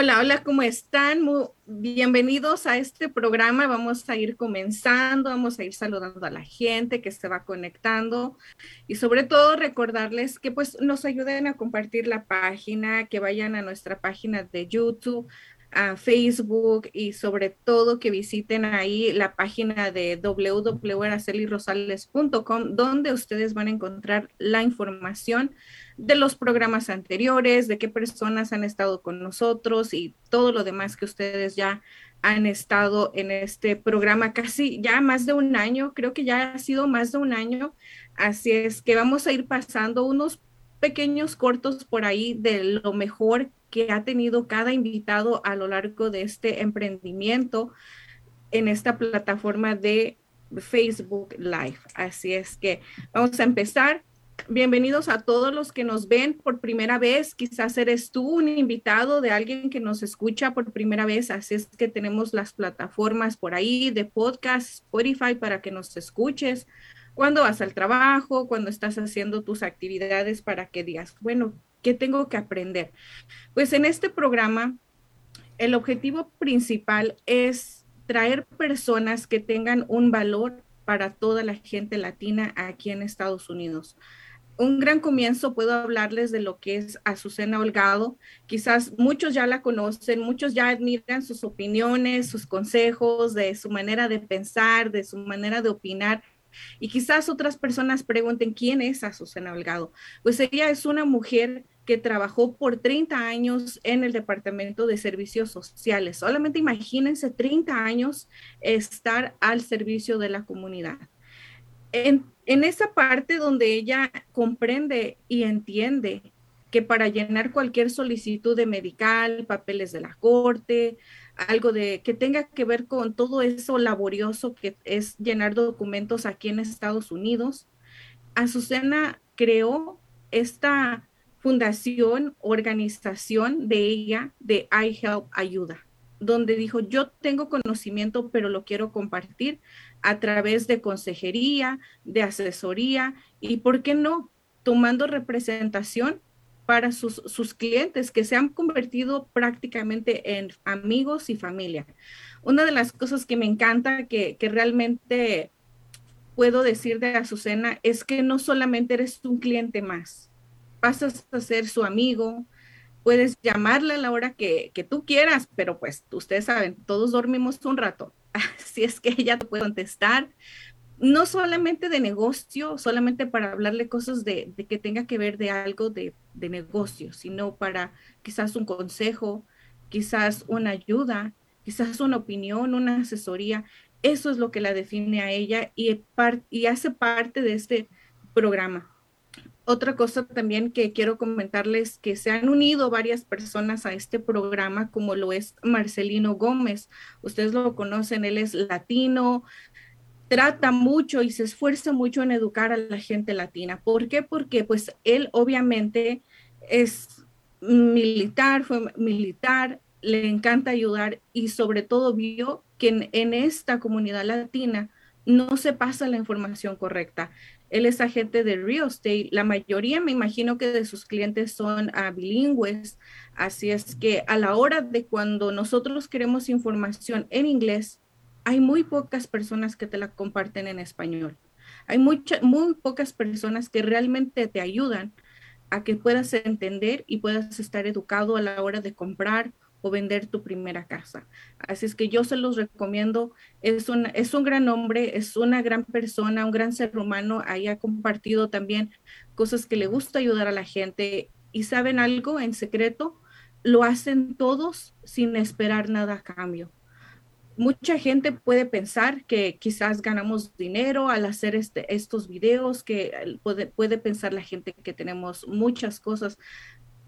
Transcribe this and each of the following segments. Hola, hola, ¿cómo están? Bienvenidos a este programa. Vamos a ir comenzando, vamos a ir saludando a la gente que se va conectando y sobre todo recordarles que pues nos ayuden a compartir la página, que vayan a nuestra página de YouTube, a Facebook y sobre todo que visiten ahí la página de www.acelyrosales.com, donde ustedes van a encontrar la información de los programas anteriores, de qué personas han estado con nosotros y todo lo demás que ustedes ya han estado en este programa casi ya más de un año, creo que ya ha sido más de un año, así es que vamos a ir pasando unos pequeños cortos por ahí de lo mejor que ha tenido cada invitado a lo largo de este emprendimiento en esta plataforma de Facebook Live. Así es que vamos a empezar. Bienvenidos a todos los que nos ven por primera vez. Quizás eres tú un invitado de alguien que nos escucha por primera vez. Así es que tenemos las plataformas por ahí de podcast, Spotify, para que nos escuches. Cuando vas al trabajo, cuando estás haciendo tus actividades, para que digas, bueno, ¿qué tengo que aprender? Pues en este programa, el objetivo principal es traer personas que tengan un valor para toda la gente latina aquí en Estados Unidos. Un gran comienzo, puedo hablarles de lo que es Azucena Holgado. Quizás muchos ya la conocen, muchos ya admiran sus opiniones, sus consejos, de su manera de pensar, de su manera de opinar. Y quizás otras personas pregunten, ¿quién es Azucena Holgado? Pues ella es una mujer que trabajó por 30 años en el Departamento de Servicios Sociales. Solamente imagínense 30 años estar al servicio de la comunidad. En esa parte donde ella comprende y entiende que para llenar cualquier solicitud de medical, papeles de la corte, algo de que tenga que ver con todo eso laborioso que es llenar documentos aquí en Estados Unidos, Azucena creó esta fundación, organización de ella, de I Help Ayuda, donde dijo, yo tengo conocimiento, pero lo quiero compartir a través de consejería, de asesoría y, ¿por qué no?, tomando representación para sus clientes que se han convertido prácticamente en amigos y familia. Una de las cosas que me encanta, que realmente puedo decir de Azucena, es que no solamente eres un cliente más, pasas a ser su amigo, puedes llamarle a la hora que tú quieras, pero pues ustedes saben, todos dormimos un rato, así es que ella te puede contestar, no solamente de negocio, solamente para hablarle cosas de que tenga que ver de algo de negocio, sino para quizás un consejo, quizás una ayuda, quizás una opinión, una asesoría. Eso es lo que la define a ella y hace parte de este programa. Otra cosa también que quiero comentarles, que se han unido varias personas a este programa, como lo es Marcelino Gómez. Ustedes lo conocen, él es latino, trata mucho y se esfuerza mucho en educar a la gente latina. ¿Por qué? Porque pues él obviamente es militar, fue militar, le encanta ayudar y sobre todo vio que en esta comunidad latina no se pasa la información correcta. Él es agente de real estate. La mayoría, me imagino que de sus clientes son bilingües. Así es que a la hora de cuando nosotros queremos información en inglés, hay muy pocas personas que te la comparten en español. Hay muy pocas personas que realmente te ayudan a que puedas entender y puedas estar educado a la hora de comprar o vender tu primera casa. Así es que yo se los recomiendo. Es un gran hombre, es una gran persona, un gran ser humano. Ahí ha compartido también cosas que le gusta ayudar a la gente. Y saben algo, en secreto, lo hacen todos sin esperar nada a cambio. Mucha gente puede pensar que quizás ganamos dinero al hacer estos videos, que puede pensar la gente que tenemos muchas cosas.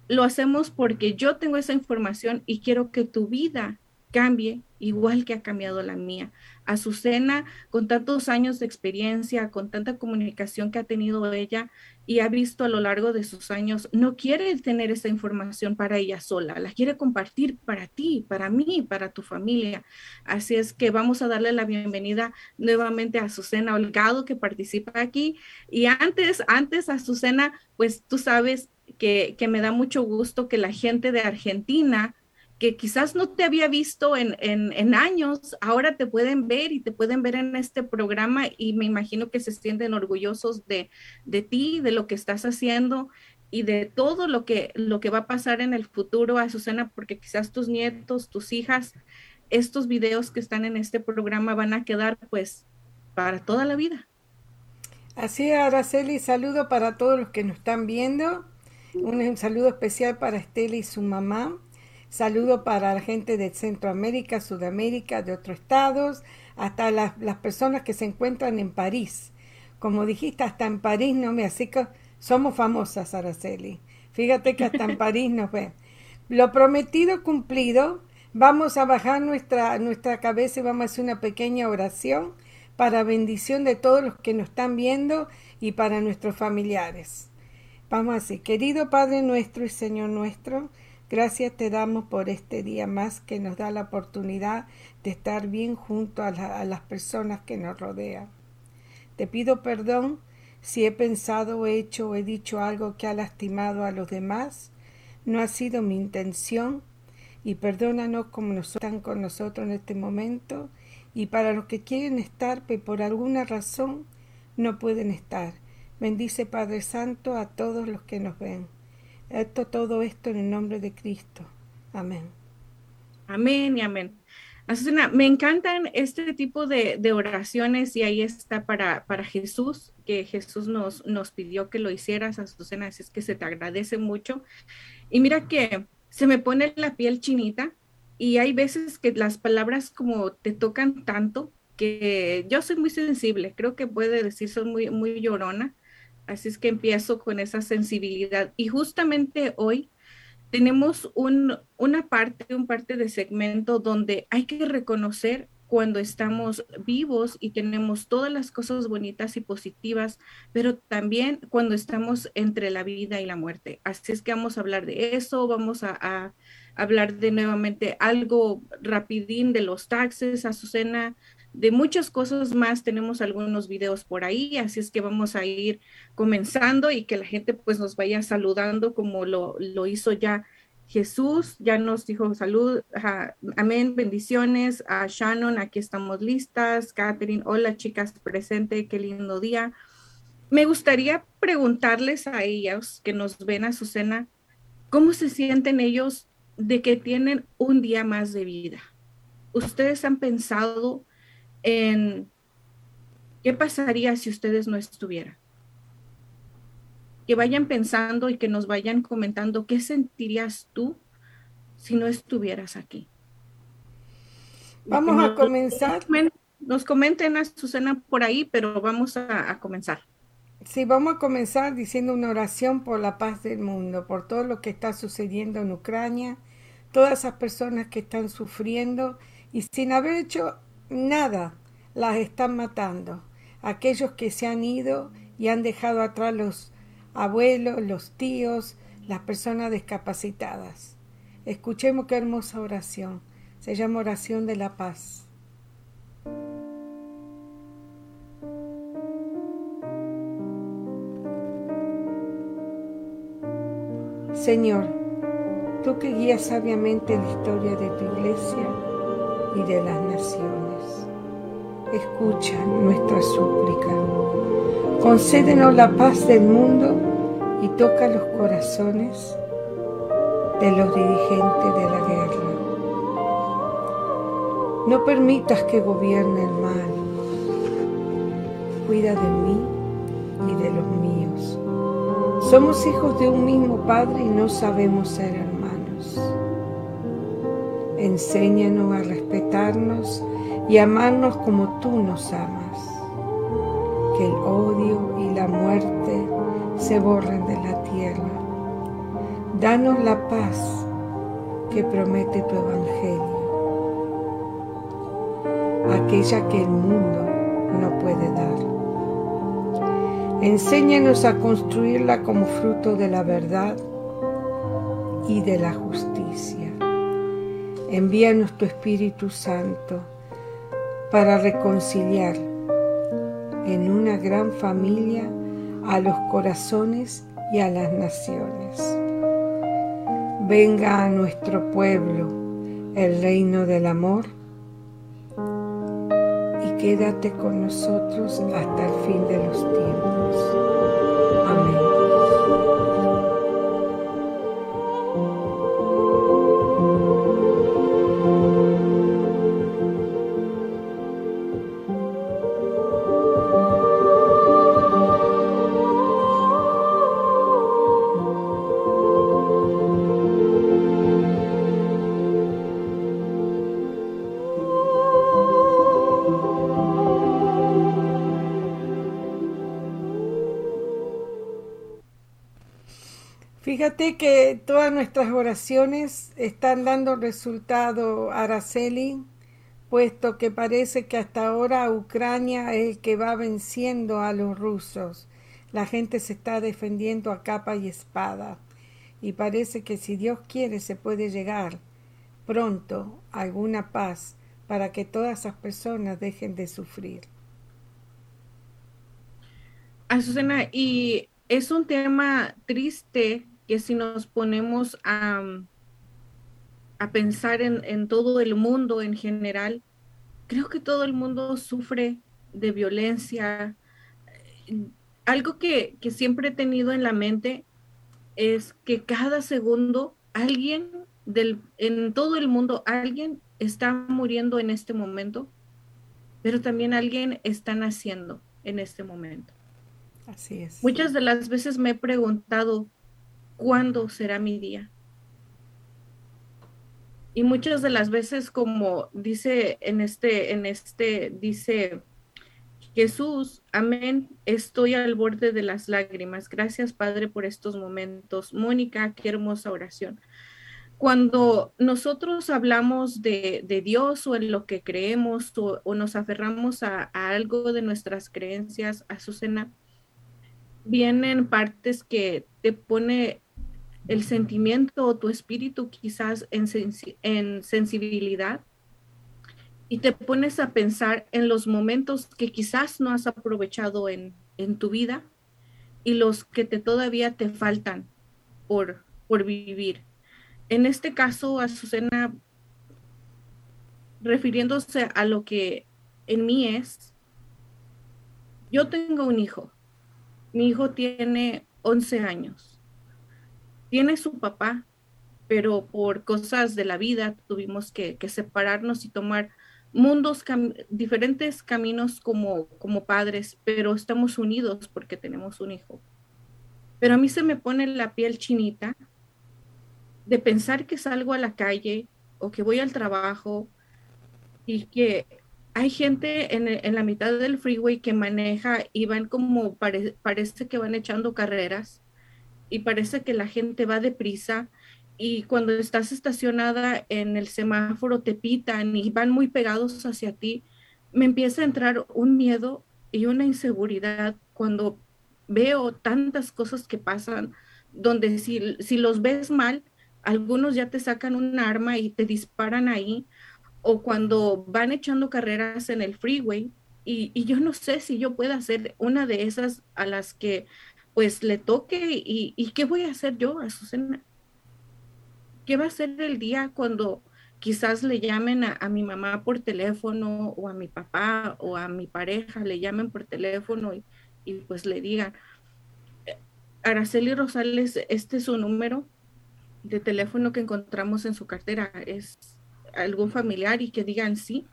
Lo hacemos porque yo tengo esa información y quiero que tu vida cambie igual que ha cambiado la mía. Azucena, con tantos años de experiencia, con tanta comunicación que ha tenido ella y ha visto a lo largo de sus años, no quiere tener esa información para ella sola, la quiere compartir para ti, para mí, para tu familia. Así es que vamos a darle la bienvenida nuevamente a Azucena Holgado, que participa aquí. Y antes Azucena, pues tú sabes que me da mucho gusto que la gente de Argentina que quizás no te había visto en años, ahora te pueden ver y te pueden ver en este programa, y me imagino que se sienten orgullosos de ti, de lo que estás haciendo y de todo lo que va a pasar en el futuro, Azucena, porque quizás tus nietos, tus hijas, estos videos que están en este programa van a quedar pues para toda la vida. Así es, Araceli, saludo para todos los que nos están viendo, un saludo especial para Estela y su mamá, saludo para la gente de Centroamérica, Sudamérica, de otros estados, hasta las personas que se encuentran en París. Como dijiste, hasta en París no me acerco, somos famosas, Araceli. Fíjate que hasta en París nos ven. Lo prometido cumplido, vamos a bajar nuestra cabeza y vamos a hacer una pequeña oración para bendición de todos los que nos están viendo y para nuestros familiares. Vamos así. Querido Padre nuestro y Señor nuestro, gracias te damos por este día más que nos da la oportunidad de estar bien junto a las personas que nos rodean. Te pido perdón si he pensado o hecho o he dicho algo que ha lastimado a los demás. No ha sido mi intención y perdónanos como nos están con nosotros en este momento. Y para los que quieren estar, pero por alguna razón no pueden estar. Bendice, Padre Santo, a todos los que nos ven. Todo esto en el nombre de Cristo. Amén. Amén y amén. Azucena, me encantan este tipo de oraciones, y ahí está para Jesús, que Jesús nos pidió que lo hicieras, Azucena, así es que se te agradece mucho. Y mira que se me pone la piel chinita. Y hay veces que las palabras como te tocan tanto que yo soy muy sensible, creo que puede decir, soy muy, muy llorona, así es que empiezo con esa sensibilidad. Y justamente hoy tenemos una parte de segmento donde hay que reconocer cuando estamos vivos y tenemos todas las cosas bonitas y positivas, pero también cuando estamos entre la vida y la muerte. Así es que vamos a hablar de eso, vamos a hablar de nuevamente algo rapidín de los taxes, Azucena, de muchas cosas más. Tenemos algunos videos por ahí, así es que vamos a ir comenzando y que la gente pues nos vaya saludando como lo hizo ya Jesús, ya nos dijo salud, amén, bendiciones, a Shannon, aquí estamos listas, Katherine, hola chicas, presente, qué lindo día. Me gustaría preguntarles a ellos que nos ven, Azucena, ¿cómo se sienten ellos de que tienen un día más de vida? ¿Ustedes han pensado en qué pasaría si ustedes no estuvieran? Que vayan pensando y que nos vayan comentando qué sentirías tú si no estuvieras aquí. Vamos a comenzar. Nos comenten, Azucena, por ahí, pero vamos a comenzar. Sí, vamos a comenzar diciendo una oración por la paz del mundo, por todo lo que está sucediendo en Ucrania, todas esas personas que están sufriendo y sin haber hecho nada, las están matando. Aquellos que se han ido y han dejado atrás los abuelos, los tíos, las personas discapacitadas. Escuchemos qué hermosa oración. Se llama Oración de la Paz. Señor, tú que guías sabiamente la historia de tu iglesia y de las naciones, escucha nuestra súplica. Concédenos la paz del mundo y toca los corazones de los dirigentes de la guerra. No permitas que gobierne el mal. Cuida de mí y de los míos. Somos hijos de un mismo Padre y no sabemos ser hermanos. Enséñanos a respetarnos y amarnos como tú nos amas. Que el odio y la muerte se borren de la tierra. Danos la paz que promete tu evangelio, aquella que el mundo no puede dar. Enséñanos a construirla como fruto de la verdad y de la justicia. Envíanos tu Espíritu Santo para reconciliar en una gran familia a los corazones y a las naciones. Venga a nuestro pueblo el reino del amor, y quédate con nosotros hasta el fin de los tiempos. Amén. Fíjate que todas nuestras oraciones están dando resultado, Araceli, puesto que parece que hasta ahora Ucrania es el que va venciendo a los rusos. La gente se está defendiendo a capa y espada. Y parece que si Dios quiere se puede llegar pronto a alguna paz para que todas esas personas dejen de sufrir. Azucena, y es un tema triste que si nos ponemos a pensar en todo el mundo en general, creo que todo el mundo sufre de violencia. Algo que siempre he tenido en la mente es que cada segundo en todo el mundo alguien está muriendo en este momento, pero también alguien está naciendo en este momento. Así es. Muchas de las veces me he preguntado, ¿cuándo será mi día? Y muchas de las veces, como dice dice Jesús, amén, estoy al borde de las lágrimas. Gracias, Padre, por estos momentos. Mónica, qué hermosa oración. Cuando nosotros hablamos de Dios o en lo que creemos o nos aferramos a algo de nuestras creencias, Azucena, vienen partes que te pone el sentimiento o tu espíritu quizás en sensibilidad y te pones a pensar en los momentos que quizás no has aprovechado en tu vida y los que todavía te faltan por vivir. En este caso, Azucena, refiriéndose a lo que en mí es, yo tengo un hijo. Mi hijo tiene 11 años, tiene su papá, pero por cosas de la vida tuvimos que separarnos y tomar diferentes caminos como padres, pero estamos unidos porque tenemos un hijo. Pero a mí se me pone la piel chinita de pensar que salgo a la calle o que voy al trabajo y que hay gente en la mitad del freeway que maneja y van como parece que van echando carreras y parece que la gente va deprisa y cuando estás estacionada en el semáforo te pitan y van muy pegados hacia ti. Me empieza a entrar un miedo y una inseguridad cuando veo tantas cosas que pasan donde si los ves mal, algunos ya te sacan un arma y te disparan ahí. O cuando van echando carreras en el freeway y yo no sé si yo pueda ser una de esas a las que pues le toque y ¿qué voy a hacer yo, Azucena? ¿Qué va a ser el día cuando quizás le llamen a mi mamá por teléfono o a mi papá o a mi pareja, le llamen por teléfono y pues le digan, Araceli Rosales, este es su número de teléfono que encontramos en su cartera, es algún familiar y que digan sí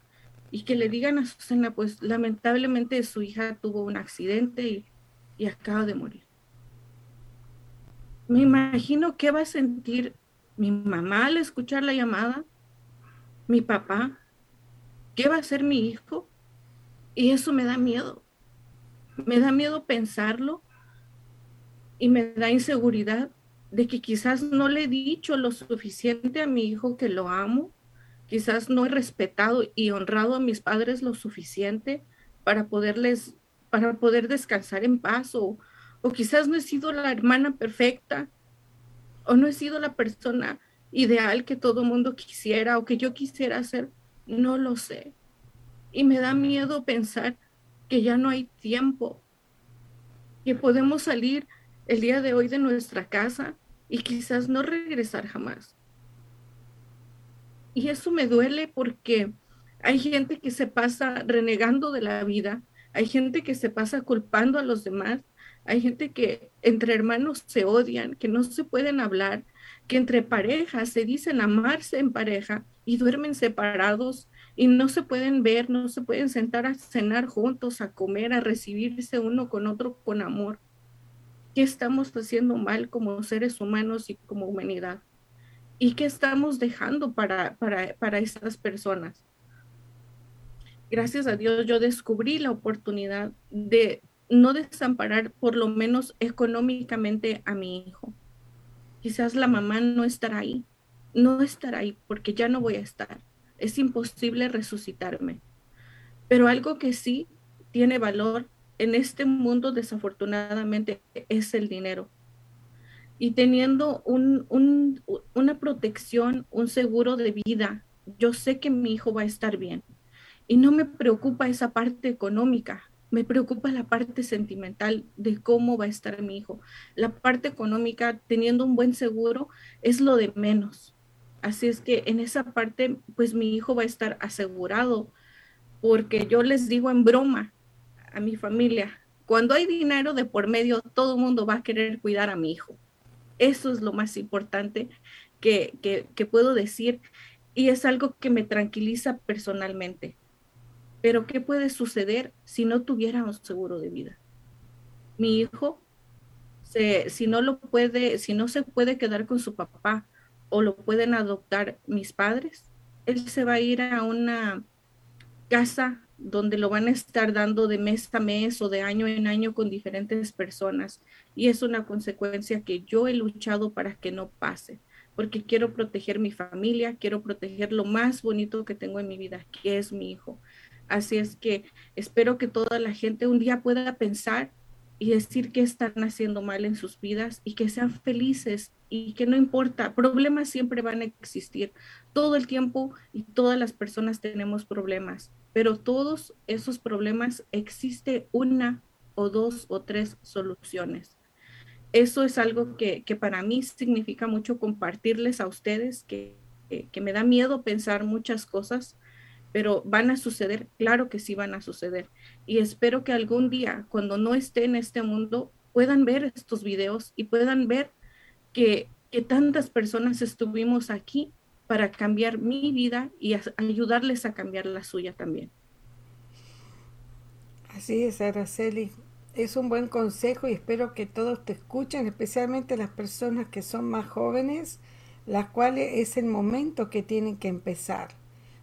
y que le digan a Azucena, pues lamentablemente su hija tuvo un accidente y acaba de morir? Me imagino qué va a sentir mi mamá al escuchar la llamada, mi papá, qué va a hacer mi hijo, y eso me da miedo pensarlo y me da inseguridad de que quizás no le he dicho lo suficiente a mi hijo que lo amo. Quizás no he respetado y honrado a mis padres lo suficiente para poder descansar en paz o quizás no he sido la hermana perfecta o no he sido la persona ideal que todo mundo quisiera o que yo quisiera ser, no lo sé. Y me da miedo pensar que ya no hay tiempo, que podemos salir el día de hoy de nuestra casa y quizás no regresar jamás. Y eso me duele porque hay gente que se pasa renegando de la vida, hay gente que se pasa culpando a los demás, hay gente que entre hermanos se odian, que no se pueden hablar, que entre parejas se dicen amarse en pareja y duermen separados y no se pueden ver, no se pueden sentar a cenar juntos, a comer, a recibirse uno con otro con amor. ¿Qué estamos haciendo mal como seres humanos y como humanidad? ¿Y qué estamos dejando para esas personas? Gracias a Dios yo descubrí la oportunidad de no desamparar por lo menos económicamente a mi hijo. Quizás la mamá no estará ahí porque ya no voy a estar. Es imposible resucitarme. Pero algo que sí tiene valor en este mundo desafortunadamente es el dinero. Y teniendo una protección, un seguro de vida, yo sé que mi hijo va a estar bien. Y no me preocupa esa parte económica, me preocupa la parte sentimental de cómo va a estar mi hijo. La parte económica, teniendo un buen seguro, es lo de menos. Así es que en esa parte, pues mi hijo va a estar asegurado, porque yo les digo en broma a mi familia, cuando hay dinero de por medio, todo el mundo va a querer cuidar a mi hijo. Eso es lo más importante que puedo decir y es algo que me tranquiliza personalmente. Pero ¿qué puede suceder si no tuviéramos seguro de vida? Mi hijo, si no se puede quedar con su papá o lo pueden adoptar mis padres, él se va a ir a una casa donde lo van a estar dando de mes a mes o de año en año con diferentes personas. Y es una consecuencia que yo he luchado para que no pase, porque quiero proteger mi familia, quiero proteger lo más bonito que tengo en mi vida, que es mi hijo. Así es que espero que toda la gente un día pueda pensar y decir qué están haciendo mal en sus vidas y que sean felices y que no importa, problemas siempre van a existir. Todo el tiempo y todas las personas tenemos problemas, pero todos esos problemas existe una o dos o tres soluciones. Eso es algo que para mí significa mucho compartirles a ustedes, que me da miedo pensar muchas cosas, pero van a suceder, claro que sí van a suceder. Y espero que algún día, cuando no esté en este mundo, puedan ver estos videos y puedan ver que tantas personas estuvimos aquí para cambiar mi vida y ayudarles a cambiar la suya también. Así es, Araceli. Es un buen consejo y espero que todos te escuchen, especialmente las personas que son más jóvenes, las cuales es el momento que tienen que empezar.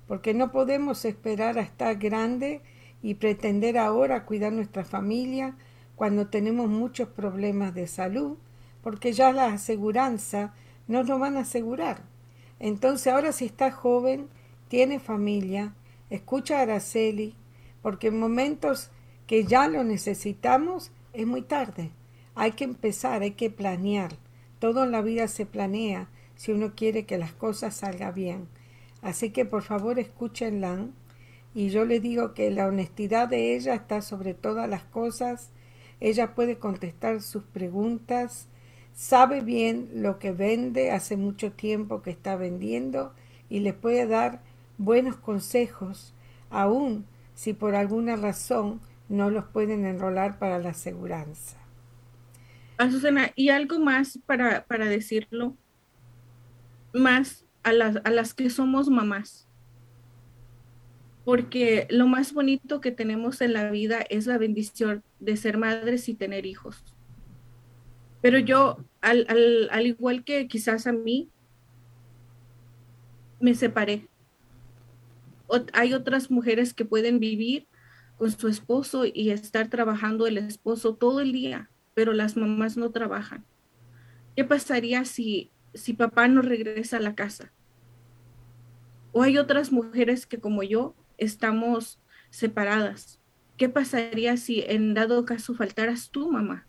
Porque no podemos esperar a estar grande y pretender ahora cuidar nuestra familia cuando tenemos muchos problemas de salud, porque ya la aseguranza no nos van a asegurar. Entonces ahora si estás joven, tienes familia, escucha a Araceli, porque en momentos que ya lo necesitamos es muy tarde. Hay que empezar, hay que planear. Todo en la vida se planea si uno quiere que las cosas salgan bien. Así que por favor escúchenla y yo les digo que la honestidad de ella está sobre todas las cosas. Ella puede contestar sus preguntas, sabe bien lo que vende, hace mucho tiempo que está vendiendo y les puede dar buenos consejos, aun si por alguna razón no los pueden enrolar para la aseguranza. Azucena, y algo más para decirlo, más a las que somos mamás, porque lo más bonito que tenemos en la vida es la bendición de ser madres y tener hijos. Pero yo, al igual que quizás a mí, me separé. Hay otras mujeres que pueden vivir con su esposo y estar trabajando el esposo todo el día, pero las mamás no trabajan. ¿Qué pasaría si papá no regresa a la casa? O hay otras mujeres que como yo estamos separadas. ¿Qué pasaría si en dado caso faltaras tú, mamá?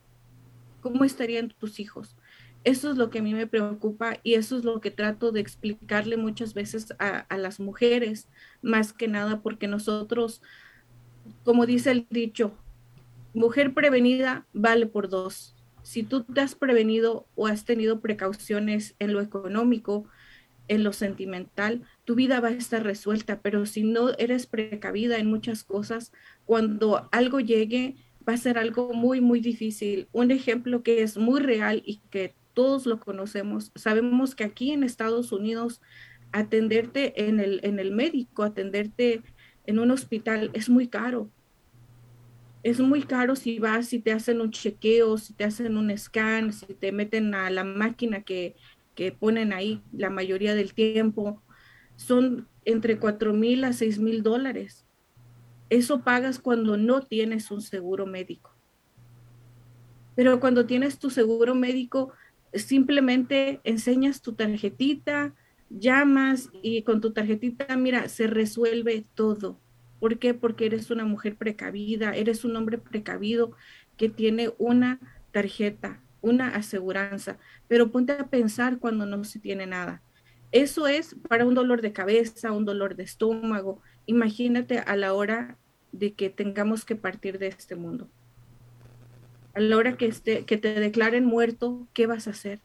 ¿Cómo estarían tus hijos? Eso es lo que a mí me preocupa y eso es lo que trato de explicarle muchas veces a las mujeres, más que nada porque nosotros, como dice el dicho, mujer prevenida vale por dos. Si tú te has prevenido o has tenido precauciones en lo económico, en lo sentimental, tu vida va a estar resuelta, pero si no eres precavida en muchas cosas, cuando algo llegue va a ser algo muy, muy difícil. Un ejemplo que es muy real y que todos lo conocemos, sabemos que aquí en Estados Unidos atenderte en el médico, atenderte en un hospital es muy caro. Es muy caro si vas, si te hacen un chequeo, si te hacen un scan, si te meten a la máquina que ponen ahí la mayoría del tiempo, son entre $4,000 a $6,000. Eso pagas cuando no tienes un seguro médico. Pero cuando tienes tu seguro médico, simplemente enseñas tu tarjetita, llamas y con tu tarjetita, mira, se resuelve todo. ¿Por qué? Porque eres una mujer precavida, eres un hombre precavido que tiene una tarjeta, una aseguranza. Pero ponte a pensar cuando no se tiene nada. Eso es para un dolor de cabeza, un dolor de estómago. Imagínate a la hora de que tengamos que partir de este mundo. A la hora que te declaren muerto, ¿qué vas a hacer?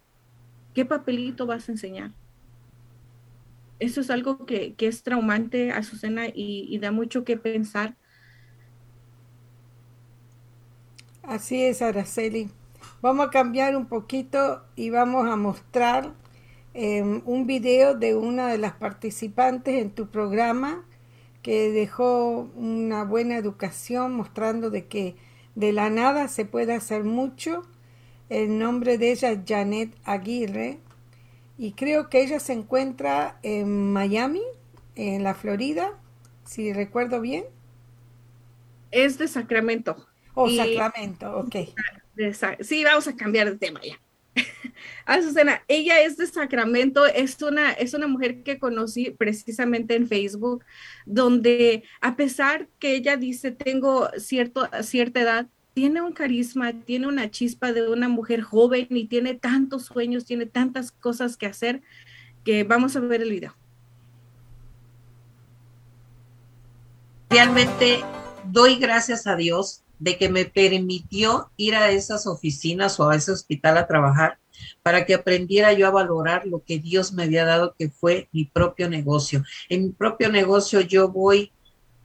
¿Qué papelito vas a enseñar? Eso es algo que es traumante, Azucena, y da mucho que pensar. Así es, Araceli. Vamos a cambiar un poquito y vamos a mostrar un video de una de las participantes en tu programa que dejó una buena educación mostrando de que de la nada se puede hacer mucho. El nombre de ella es Janet Aguirre. Y creo que ella se encuentra en Miami, en la Florida, si recuerdo bien. Es de Sacramento. Oh, y Sacramento, ok. Sí, vamos a cambiar de tema ya. Azucena, ella es de Sacramento, es una mujer que conocí precisamente en Facebook, donde a pesar que ella dice tengo cierta edad, tiene un carisma, tiene una chispa de una mujer joven y tiene tantos sueños, tiene tantas cosas que hacer, que vamos a ver el video. Realmente doy gracias a Dios de que me permitió ir a esas oficinas o a ese hospital a trabajar para que aprendiera yo a valorar lo que Dios me había dado, que fue mi propio negocio. En mi propio negocio yo voy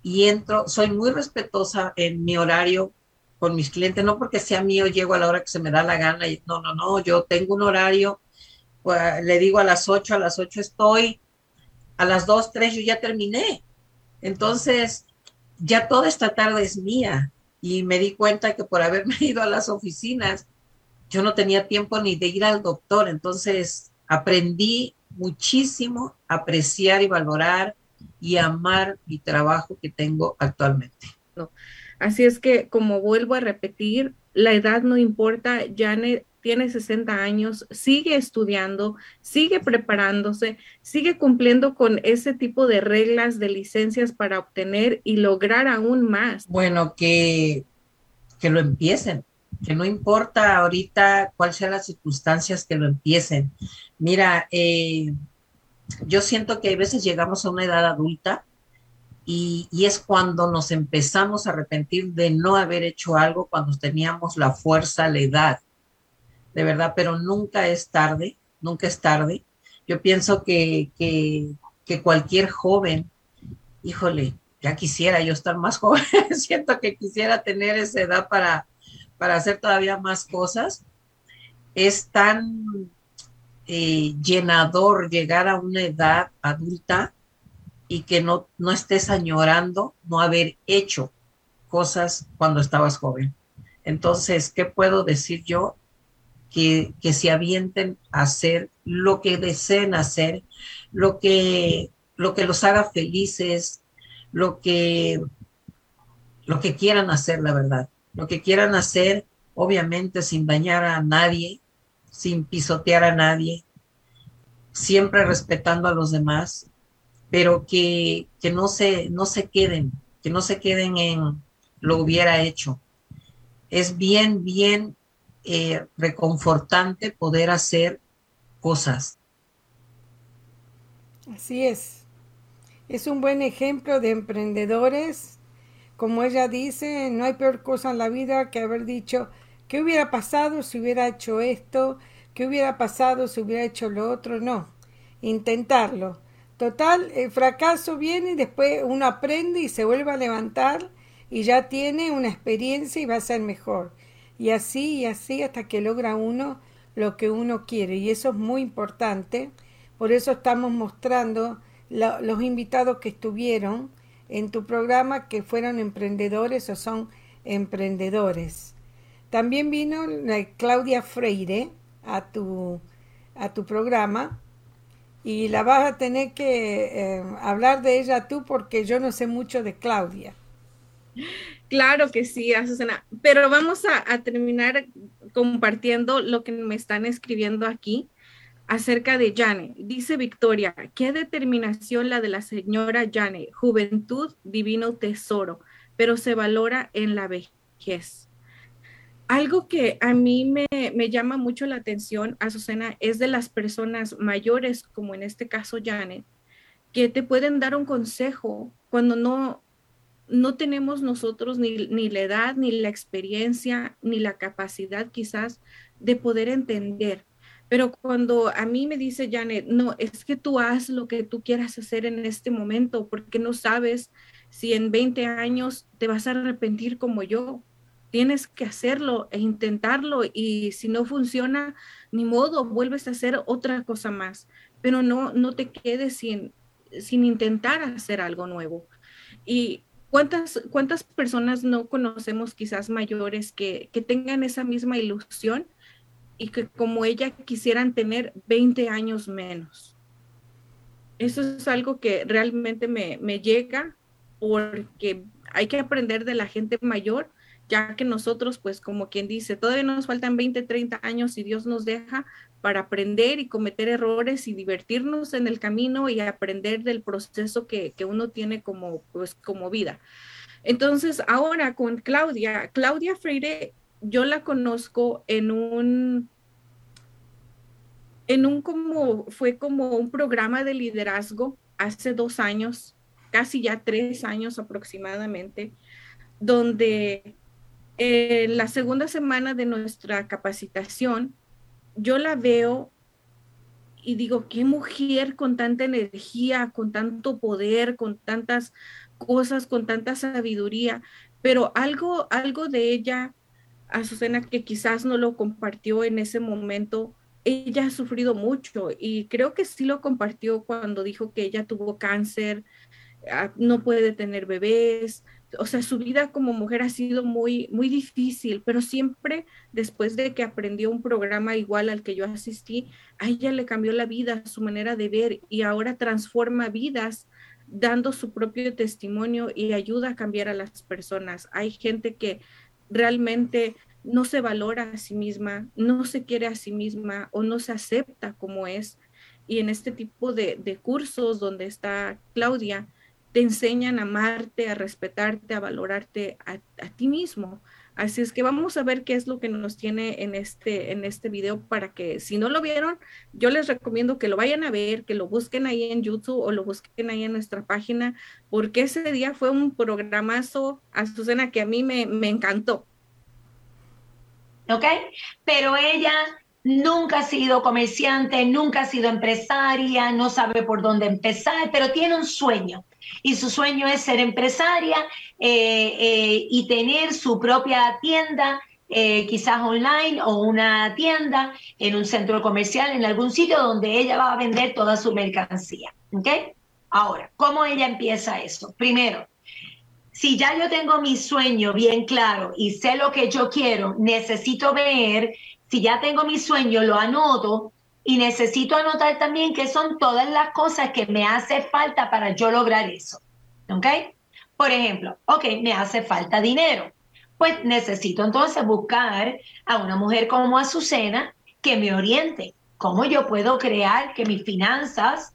y entro, soy muy respetuosa en mi horario con mis clientes, no porque sea mío, llego a la hora que se me da la gana, no, yo tengo un horario, pues, le digo a las 8 estoy, a las 2, 3 yo ya terminé, entonces ya toda esta tarde es mía, y me di cuenta que por haberme ido a las oficinas, yo no tenía tiempo ni de ir al doctor, entonces aprendí muchísimo a apreciar y valorar y amar mi trabajo que tengo actualmente. No. Así es que, como vuelvo a repetir, la edad no importa. Janet tiene 60 años, sigue estudiando, sigue preparándose, sigue cumpliendo con ese tipo de reglas de licencias para obtener y lograr aún más. Bueno, que lo empiecen, que no importa ahorita cuáles sean las circunstancias, que lo empiecen. Mira, yo siento que a veces llegamos a una edad adulta, y es cuando nos empezamos a arrepentir de no haber hecho algo cuando teníamos la fuerza, la edad, de verdad, pero nunca es tarde. Yo pienso que cualquier joven, híjole, ya quisiera yo estar más joven, siento que quisiera tener esa edad para hacer todavía más cosas. Es tan llenador llegar a una edad adulta y que no estés añorando no haber hecho cosas cuando estabas joven. Entonces, ¿qué puedo decir yo? Que se avienten a hacer lo que deseen hacer, lo que los haga felices, lo que quieran hacer, la verdad. Lo que quieran hacer, obviamente, sin dañar a nadie, sin pisotear a nadie, siempre respetando a los demás, pero que no se queden en lo hubiera hecho. Es bien reconfortante poder hacer cosas. Así es. Es un buen ejemplo de emprendedores. Como ella dice, no hay peor cosa en la vida que haber dicho, ¿qué hubiera pasado si hubiera hecho esto? ¿Qué hubiera pasado si hubiera hecho lo otro? No. intentarlo. Total, el fracaso viene y después uno aprende y se vuelve a levantar y ya tiene una experiencia y va a ser mejor. Y así hasta que logra uno lo que uno quiere. Y eso es muy importante. Por eso estamos mostrando los invitados que estuvieron en tu programa, que fueron emprendedores o son emprendedores. También vino Claudia Freire a tu programa. Y la vas a tener que hablar de ella tú, porque yo no sé mucho de Claudia. Claro que sí, Azucena. Pero vamos a terminar compartiendo lo que me están escribiendo aquí acerca de Janet. Dice Victoria, qué determinación la de la señora Janet. Juventud, divino tesoro, pero se valora en la vejez. Algo que a mí me llama mucho la atención, Azucena, es de las personas mayores, como en este caso Janet, que te pueden dar un consejo cuando no tenemos nosotros ni la edad, ni la experiencia, ni la capacidad quizás de poder entender. Pero cuando a mí me dice Janet, no, es que tú haz lo que tú quieras hacer en este momento, porque no sabes si en 20 años te vas a arrepentir como yo. Tienes que hacerlo e intentarlo, y si no funciona, ni modo, vuelves a hacer otra cosa más. Pero no te quedes sin intentar hacer algo nuevo. ¿Y cuántas personas no conocemos quizás mayores que tengan esa misma ilusión y que como ella quisieran tener 20 años menos? Eso es algo que realmente me llega, porque hay que aprender de la gente mayor, ya que nosotros, pues como quien dice, todavía nos faltan 20, 30 años, y Dios nos deja para aprender y cometer errores y divertirnos en el camino y aprender del proceso que uno tiene como vida. Entonces, ahora con Claudia Freire, yo la conozco fue como un programa de liderazgo hace 2 años, casi ya 3 años aproximadamente, donde la segunda semana de nuestra capacitación, yo la veo y digo, qué mujer con tanta energía, con tanto poder, con tantas cosas, con tanta sabiduría. Pero algo de ella, Azucena, que quizás no lo compartió en ese momento, ella ha sufrido mucho, y creo que sí lo compartió cuando dijo que ella tuvo cáncer, no puede tener bebés. O sea, su vida como mujer ha sido muy, muy difícil, pero siempre después de que aprendió un programa igual al que yo asistí, a ella le cambió la vida, su manera de ver, y ahora transforma vidas dando su propio testimonio y ayuda a cambiar a las personas. Hay gente que realmente no se valora a sí misma, no se quiere a sí misma o no se acepta como es. Y en este tipo de cursos donde está Claudia, te enseñan a amarte, a respetarte, a valorarte a ti mismo. Así es que vamos a ver qué es lo que nos tiene en este video, para que, si no lo vieron, yo les recomiendo que lo vayan a ver, que lo busquen ahí en YouTube o lo busquen ahí en nuestra página, porque ese día fue un programazo, Azucena, que a mí me encantó. Ok, pero ella nunca ha sido comerciante, nunca ha sido empresaria, no sabe por dónde empezar, pero tiene un sueño. Y su sueño es ser empresaria y tener su propia tienda, quizás online, o una tienda en un centro comercial, en algún sitio donde ella va a vender toda su mercancía. ¿Okay? Ahora, ¿cómo ella empieza eso? Primero, si ya yo tengo mi sueño bien claro y sé lo que yo quiero, necesito ver, si ya tengo mi sueño, lo anoto. Y necesito anotar también qué son todas las cosas que me hace falta para yo lograr eso, ¿ok? Por ejemplo, me hace falta dinero. Pues necesito entonces buscar a una mujer como Azucena que me oriente. ¿Cómo yo puedo crear que mis finanzas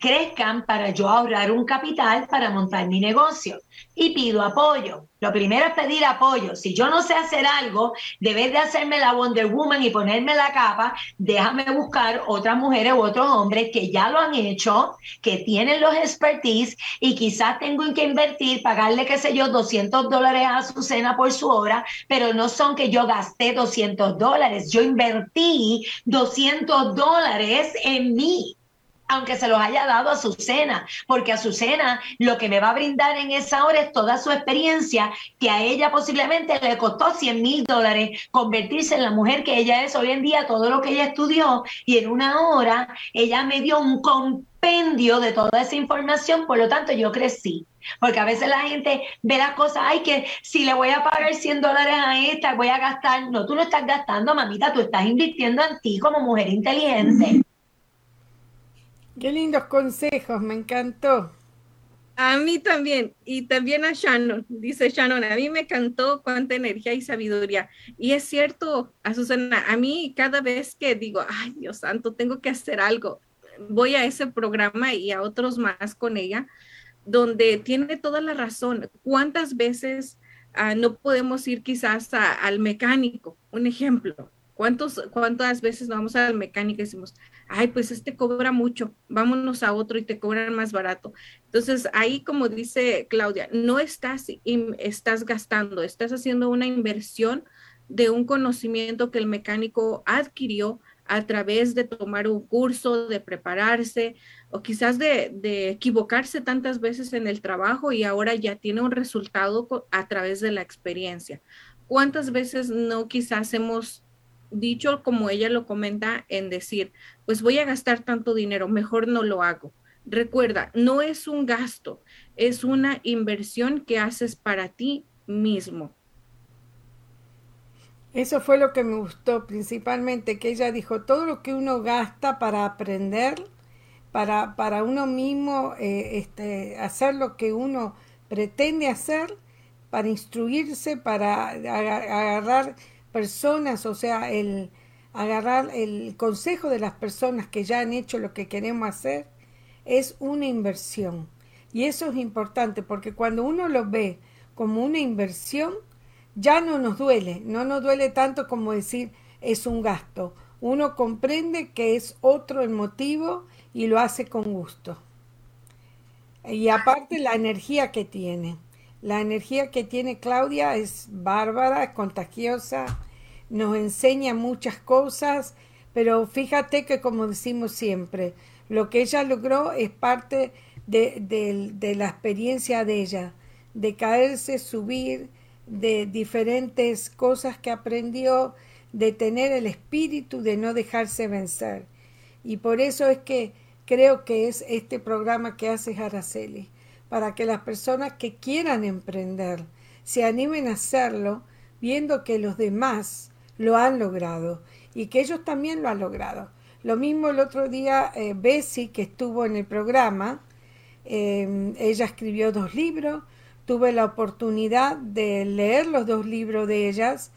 crezcan para yo ahorrar un capital para montar mi negocio. Y pido apoyo. Lo primero es pedir apoyo. Si yo no sé hacer algo, debes de hacerme la Wonder Woman y ponerme la capa. Déjame buscar otras mujeres u otros hombres que ya lo han hecho, que tienen los expertise, y quizás tengo que invertir, pagarle, qué sé yo, $200 a Azucena por su obra, pero no son que yo gasté $200. Yo invertí $200 en mí, aunque se los haya dado a Azucena, porque Azucena lo que me va a brindar en esa hora es toda su experiencia, que a ella posiblemente le costó $100,000 convertirse en la mujer que ella es hoy en día, todo lo que ella estudió, y en una hora ella me dio un compendio de toda esa información, por lo tanto yo crecí. Porque a veces la gente ve las cosas, ay, que si le voy a pagar $100 a esta, voy a gastar. No, tú no estás gastando, mamita, tú estás invirtiendo en ti como mujer inteligente. Qué lindos consejos, me encantó. A mí también, y también a Shannon, dice Shannon, a mí me encantó cuánta energía y sabiduría. Y es cierto, Azucena, a mí cada vez que digo, ay, Dios santo, tengo que hacer algo, voy a ese programa y a otros más con ella, donde tiene toda la razón. ¿Cuántas veces no podemos ir quizás al mecánico? Un ejemplo. ¿Cuántas veces vamos al mecánico y decimos, ay, pues este cobra mucho, vámonos a otro y te cobran más barato? Entonces, ahí, como dice Claudia, no estás gastando, estás haciendo una inversión de un conocimiento que el mecánico adquirió a través de tomar un curso, de prepararse, o quizás de equivocarse tantas veces en el trabajo, y ahora ya tiene un resultado a través de la experiencia. ¿Cuántas veces no quizás hemos dicho, como ella lo comenta, en decir, pues voy a gastar tanto dinero, mejor no lo hago? Recuerda, no es un gasto, es una inversión que haces para ti mismo. Eso fue lo que me gustó principalmente, que ella dijo, todo lo que uno gasta para aprender, para uno mismo, hacer lo que uno pretende hacer, para instruirse, para agarrar personas, o sea, el agarrar el consejo de las personas que ya han hecho lo que queremos hacer, es una inversión. Y eso es importante, porque cuando uno lo ve como una inversión, ya no nos duele tanto como decir es un gasto. Uno comprende que es otro el motivo y lo hace con gusto. Y aparte la energía que tiene Claudia es bárbara, es contagiosa, nos enseña muchas cosas, pero fíjate que, como decimos siempre, lo que ella logró es parte de la experiencia de ella, de caerse, subir, de diferentes cosas que aprendió, de tener el espíritu de no dejarse vencer. Y por eso es que creo que es este programa que haces, Araceli, para que las personas que quieran emprender se animen a hacerlo, viendo que los demás lo han logrado y que ellos también lo han logrado. Lo mismo el otro día, Bessie, que estuvo en el programa, ella escribió 2 libros, tuve la oportunidad de leer los 2 libros de ellas.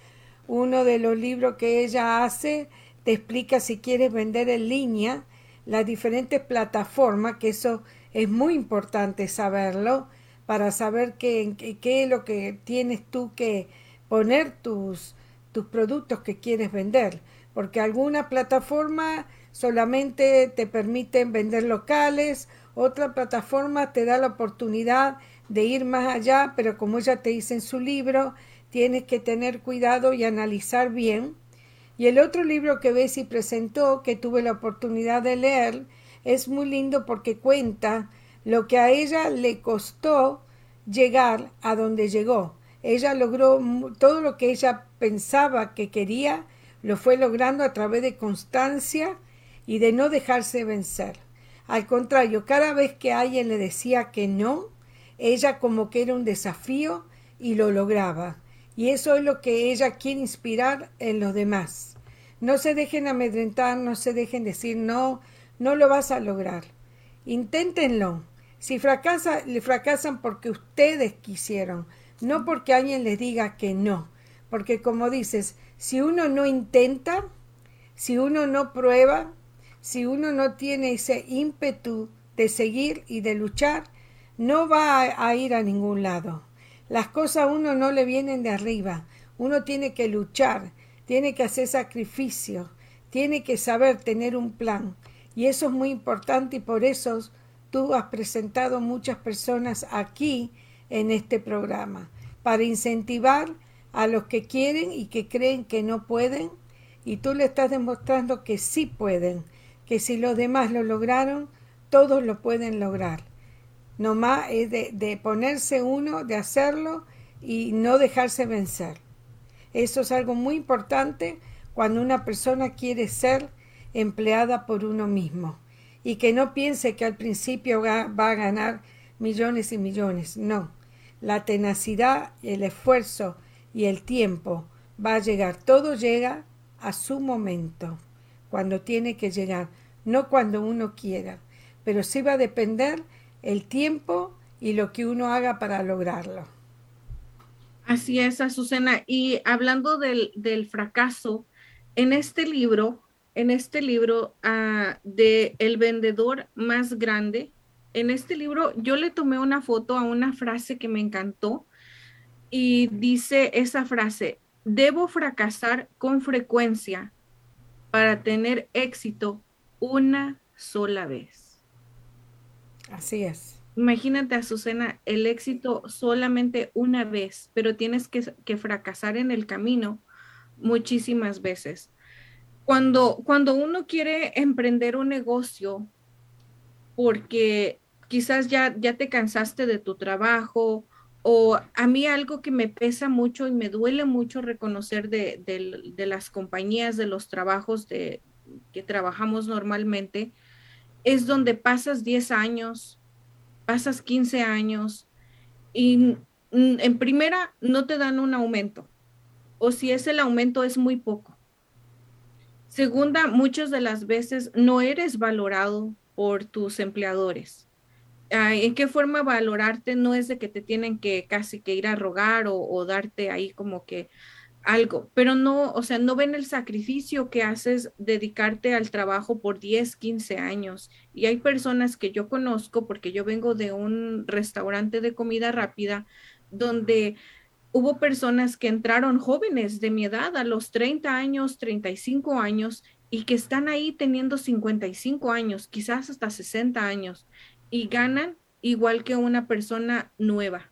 Uno de los libros que ella hace te explica, si quieres vender en línea, las diferentes plataformas, que eso es muy importante saberlo, para saber qué es lo que tienes tú que poner tus productos que quieres vender. Porque alguna plataforma solamente te permiten vender locales, otra plataforma te da la oportunidad de ir más allá, pero como ella te dice en su libro, tienes que tener cuidado y analizar bien. Y el otro libro que Bessie presentó, que tuve la oportunidad de leer, es muy lindo porque cuenta lo que a ella le costó llegar a donde llegó. Ella logró todo lo que ella pensaba que quería, lo fue logrando a través de constancia y de no dejarse vencer. Al contrario, cada vez que alguien le decía que no, ella como que era un desafío y lo lograba. Y eso es lo que ella quiere inspirar en los demás. No se dejen amedrentar, no se dejen decir no. No lo vas a lograr. Inténtenlo. Si fracasan porque ustedes quisieron, no porque alguien les diga que no. Porque, como dices, si uno no intenta, si uno no prueba, si uno no tiene ese ímpetu de seguir y de luchar, no va a ir a ningún lado. Las cosas a uno no le vienen de arriba. Uno tiene que luchar, tiene que hacer sacrificio, tiene que saber tener un plan. Y eso es muy importante y por eso tú has presentado muchas personas aquí en este programa, para incentivar a los que quieren y que creen que no pueden. Y tú le estás demostrando que sí pueden, que si los demás lo lograron, todos lo pueden lograr. Nomás es de ponerse uno, de hacerlo y no dejarse vencer. Eso es algo muy importante cuando una persona quiere ser empleada por uno mismo y que no piense que al principio va a ganar millones y millones. No, la tenacidad, el esfuerzo y el tiempo va a llegar. Todo llega a su momento, cuando tiene que llegar, no cuando uno quiera, pero sí va a depender el tiempo y lo que uno haga para lograrlo. Así es, Azucena. Y hablando del fracaso, en este libro de El vendedor más grande, en este libro yo le tomé una foto a una frase que me encantó y dice esa frase: debo fracasar con frecuencia para tener éxito una sola vez. Así es. Imagínate, Azucena, el éxito solamente una vez, pero tienes que fracasar en el camino muchísimas veces. Cuando uno quiere emprender un negocio porque quizás ya te cansaste de tu trabajo, o a mí algo que me pesa mucho y me duele mucho reconocer de las compañías, de los trabajos que trabajamos normalmente, es donde pasas 10 años, pasas 15 años y en primera no te dan un aumento, o si es el aumento es muy poco. Segunda, muchas de las veces no eres valorado por tus empleadores. ¿En qué forma valorarte? No es de que te tienen que casi que ir a rogar o darte ahí como que algo, pero no, o sea, no ven el sacrificio que haces dedicarte al trabajo por 10, 15 años. Y hay personas que yo conozco, porque yo vengo de un restaurante de comida rápida, donde hubo personas que entraron jóvenes de mi edad, a los 30 años, 35 años, y que están ahí teniendo 55 años, quizás hasta 60 años, y ganan igual que una persona nueva.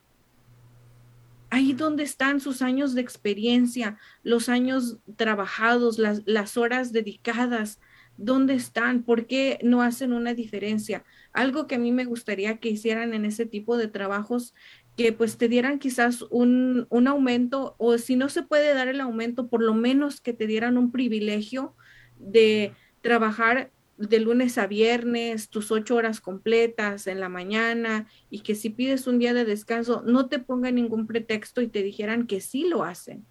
Ahí donde están sus años de experiencia, los años trabajados, las horas dedicadas, ¿dónde están? ¿Por qué no hacen una diferencia? Algo que a mí me gustaría que hicieran en ese tipo de trabajos, que pues te dieran quizás un aumento, o si no se puede dar el aumento, por lo menos que te dieran un privilegio de trabajar de lunes a viernes, tus 8 horas completas en la mañana, y que si pides un día de descanso, no te pongan ningún pretexto y te dijeran que sí lo hacen.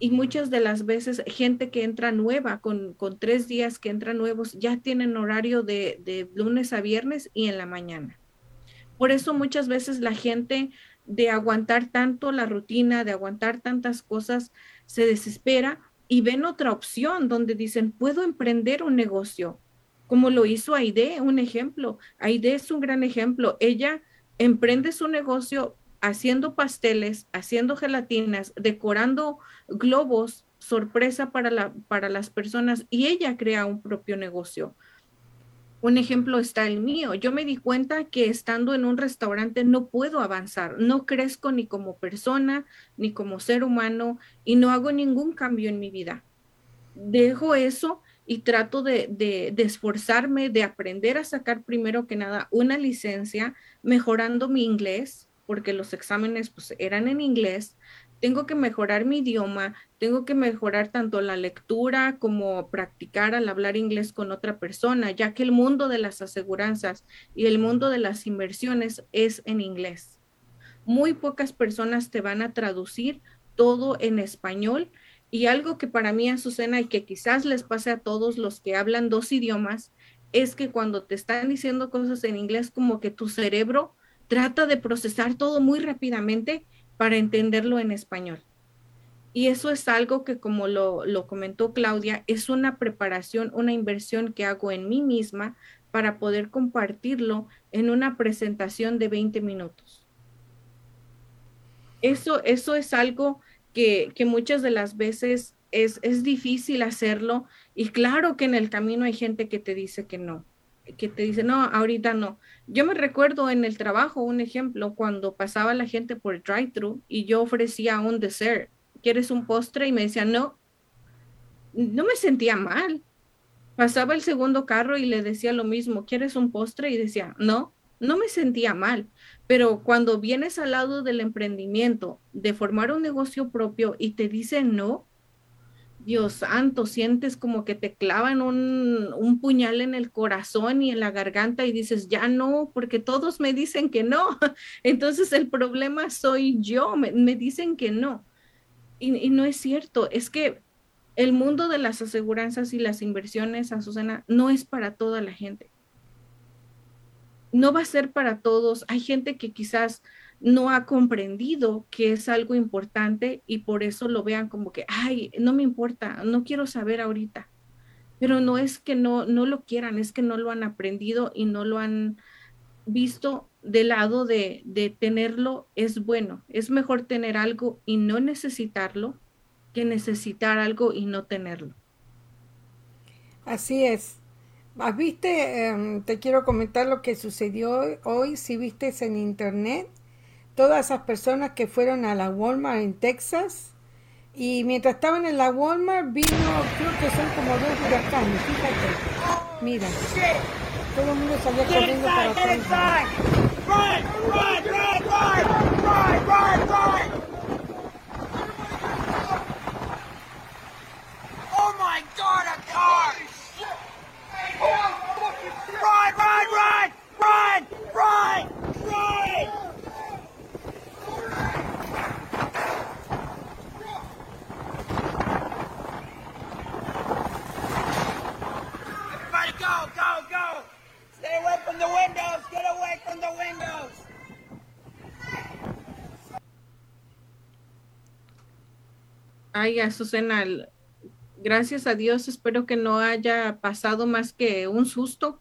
Y muchas de las veces, gente que entra nueva, con 3 días que entran nuevos, ya tienen horario de lunes a viernes y en la mañana. Por eso muchas veces la gente, de aguantar tanto la rutina, de aguantar tantas cosas, se desespera y ven otra opción donde dicen, puedo emprender un negocio. Como lo hizo Aide, un ejemplo. Aide es un gran ejemplo. Ella emprende su negocio haciendo pasteles, haciendo gelatinas, decorando globos, sorpresa para las personas, y ella crea un propio negocio. Un ejemplo está el mío. Yo me di cuenta que estando en un restaurante no puedo avanzar, no crezco ni como persona, ni como ser humano, y no hago ningún cambio en mi vida. Dejo eso y trato de esforzarme, de aprender a sacar primero que nada una licencia, mejorando mi inglés, porque los exámenes pues, eran en inglés. Tengo que mejorar mi idioma, tengo que mejorar tanto la lectura como practicar al hablar inglés con otra persona, ya que el mundo de las aseguranzas y el mundo de las inversiones es en inglés. Muy pocas personas te van a traducir todo en español. Y algo que para mí, Azucena, y que quizás les pase a todos los que hablan 2 idiomas, es que cuando te están diciendo cosas en inglés, como que tu cerebro trata de procesar todo muy rápidamente para entenderlo en español. Y eso es algo que, como lo comentó Claudia, es una preparación, una inversión que hago en mí misma para poder compartirlo en una presentación de 20 minutos. Eso es algo que muchas de las veces es difícil hacerlo, y claro que en el camino hay gente que te dice que no, ahorita no. Yo me recuerdo en el trabajo, un ejemplo, cuando pasaba la gente por el drive-thru y yo ofrecía un dessert, ¿quieres un postre? Y me decían no. No me sentía mal. Pasaba el segundo carro y le decía lo mismo, ¿quieres un postre? Y decía no. No me sentía mal, pero cuando vienes al lado del emprendimiento, de formar un negocio propio y te dicen no, Dios santo, sientes como que te clavan un puñal en el corazón y en la garganta y dices, ya no, porque todos me dicen que no. Entonces el problema soy yo, me dicen que no. Y no es cierto, es que el mundo de las aseguranzas y las inversiones, Azucena, no es para toda la gente. No va a ser para todos. Hay gente que quizás no ha comprendido que es algo importante y por eso lo vean como que, ay, no me importa, no quiero saber ahorita. Pero no es que no lo quieran, es que no lo han aprendido y no lo han visto del lado de tenerlo. Es bueno, es mejor tener algo y no necesitarlo que necesitar algo y no tenerlo. Así es. ¿Viste? Te quiero comentar lo que sucedió hoy. Si viste en internet, todas esas personas que fueron a la Walmart en Texas, y mientras estaban en la Walmart vino, creo que son como 2 huracanes, fíjate. Mira, todo el mundo salía corriendo para atrás. Oh my God, a car! Run! Everybody go! Stay away from the windows! Get away from the windows! Ay, Azucena, gracias a Dios, espero que no haya pasado más que un susto.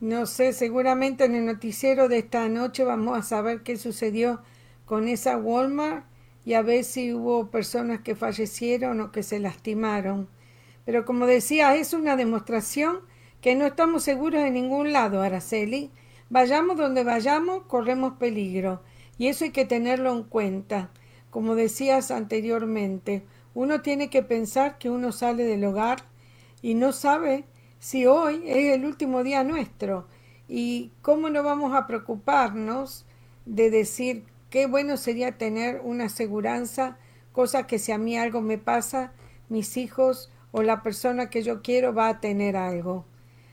No sé, seguramente en el noticiero de esta noche vamos a saber qué sucedió con esa Walmart y a ver si hubo personas que fallecieron o que se lastimaron. Pero como decía, es una demostración que no estamos seguros en ningún lado, Araceli. Vayamos donde vayamos, corremos peligro. Y eso hay que tenerlo en cuenta. Como decías anteriormente, uno tiene que pensar que uno sale del hogar y no sabe si hoy es el último día nuestro. Y cómo no vamos a preocuparnos de decir qué bueno sería tener una aseguranza, cosa que si a mí algo me pasa, mis hijos o la persona que yo quiero va a tener algo.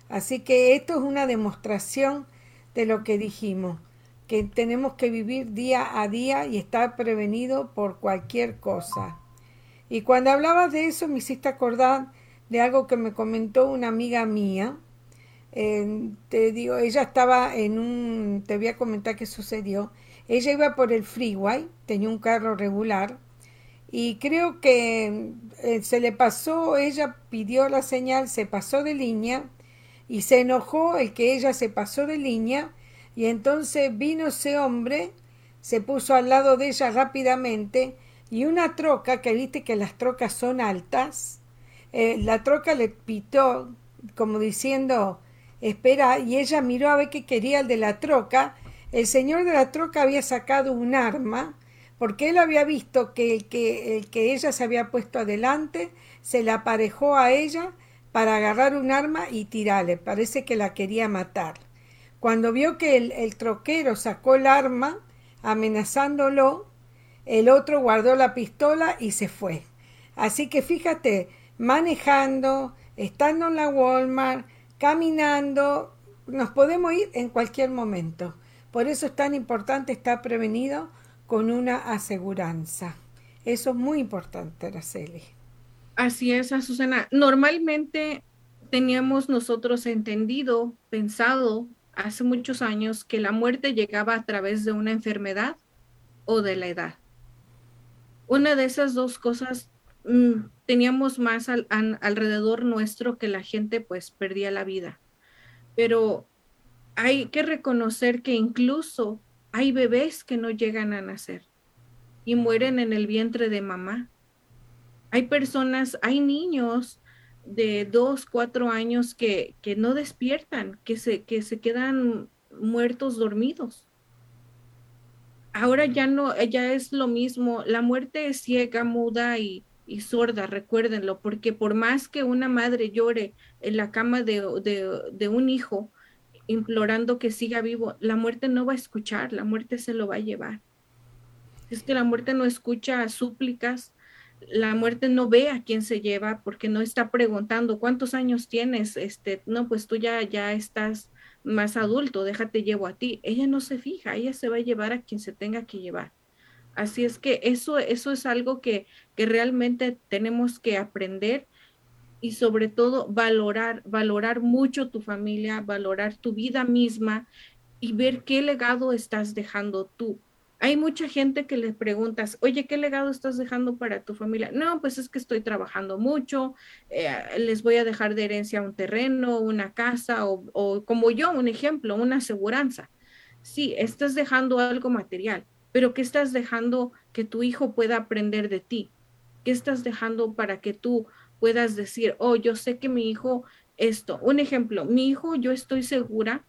Así que esto es una demostración de lo que dijimos, que tenemos que vivir día a día y estar prevenido por cualquier cosa. Y cuando hablabas de eso me hiciste acordar de algo que me comentó una amiga mía. Te digo, ella estaba te voy a comentar qué sucedió. Ella iba por el freeway, tenía un carro regular, y creo que se le pasó, ella pidió la señal, se pasó de línea, y se enojó el que ella se pasó de línea, y entonces vino ese hombre, se puso al lado de ella rápidamente, y una troca, que viste que las trocas son altas, la troca le pitó como diciendo, espera, y ella miró a ver qué quería el de la troca. El señor de la troca había sacado un arma, porque él había visto que el que ella se había puesto adelante, se le aparejó a ella para agarrar un arma y tirarle, parece que la quería matar. Cuando vio que el troquero sacó el arma amenazándolo, el otro guardó la pistola y se fue. Así que fíjate, manejando, estando en la Walmart, caminando, nos podemos ir en cualquier momento. Por eso es tan importante estar prevenido con una aseguranza. Eso es muy importante, Araceli. Así es, Azucena. Normalmente teníamos nosotros entendido, pensado hace muchos años que la muerte llegaba a través de una enfermedad o de la edad. una de esas dos cosas teníamos más alrededor nuestro, que la gente pues perdía la vida. Pero hay que reconocer que incluso hay bebés que no llegan a nacer y mueren en el vientre de mamá. Hay personas, hay niños de 2, 4 años que no despiertan, que se quedan muertos dormidos. Ahora ya no, ya es lo mismo. La muerte es ciega, muda y sorda, recuérdenlo, porque por más que una madre llore en la cama de un hijo implorando que siga vivo, la muerte no va a escuchar, la muerte se lo va a llevar. Es que la muerte no escucha súplicas, la muerte no ve a quién se lleva, porque no está preguntando cuántos años tienes, no, pues tú ya estás más adulto, déjate llevo a ti. Ella no se fija, ella se va a llevar a quien se tenga que llevar. Así es que eso es algo que realmente tenemos que aprender, y sobre todo valorar mucho tu familia, valorar tu vida misma y ver qué legado estás dejando tú. Hay mucha gente que le preguntas, oye, ¿qué legado estás dejando para tu familia? No, pues es que estoy trabajando mucho, les voy a dejar de herencia un terreno, una casa, o como yo, un ejemplo, una aseguranza. Sí, estás dejando algo material, pero ¿qué estás dejando que tu hijo pueda aprender de ti? ¿Qué estás dejando para que tú puedas decir, oh, yo sé que mi hijo esto? Un ejemplo, mi hijo, yo estoy segura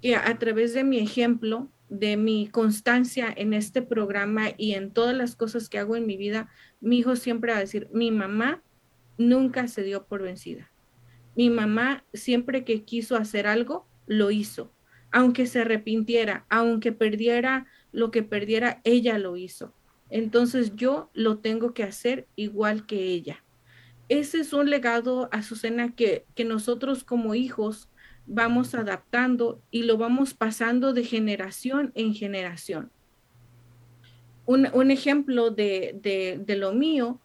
que a través de mi ejemplo, de mi constancia en este programa y en todas las cosas que hago en mi vida, mi hijo siempre va a decir, mi mamá nunca se dio por vencida. Mi mamá siempre que quiso hacer algo, lo hizo. Aunque se arrepintiera, aunque perdiera lo que perdiera, ella lo hizo. Entonces yo lo tengo que hacer igual que ella. Ese es un legado, Azucena, que nosotros como hijos vamos adaptando y lo vamos pasando de generación en generación. Un ejemplo de lo mío,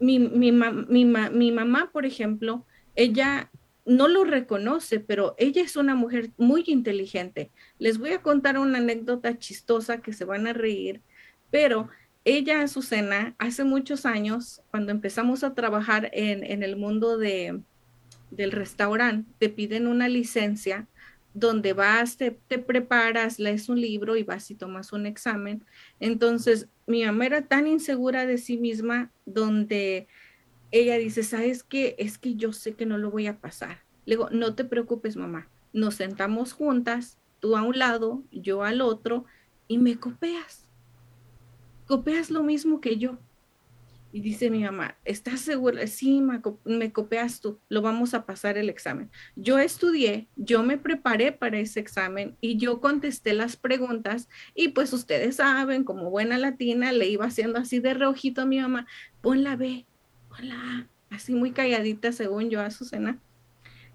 mi mamá, por ejemplo, ella no lo reconoce, pero ella es una mujer muy inteligente. Les voy a contar una anécdota chistosa que se van a reír, pero ella, Azucena, hace muchos años, cuando empezamos a trabajar en el mundo del restaurante, te piden una licencia donde vas, te preparas, lees un libro y vas y tomas un examen. Entonces, mi mamá era tan insegura de sí misma, donde ella dice, ¿sabes qué? Es que yo sé que no lo voy a pasar. Le digo, no te preocupes, mamá. Nos sentamos juntas, tú a un lado, yo al otro, y me copias. Copias lo mismo que yo. Y dice mi mamá, ¿estás segura? Sí, me copias tú, lo vamos a pasar el examen. Yo estudié, yo me preparé para ese examen y yo contesté las preguntas, y pues ustedes saben, como buena latina, le iba haciendo así de reojito a mi mamá, pon la B, pon la A, así muy calladita según yo, Azucena.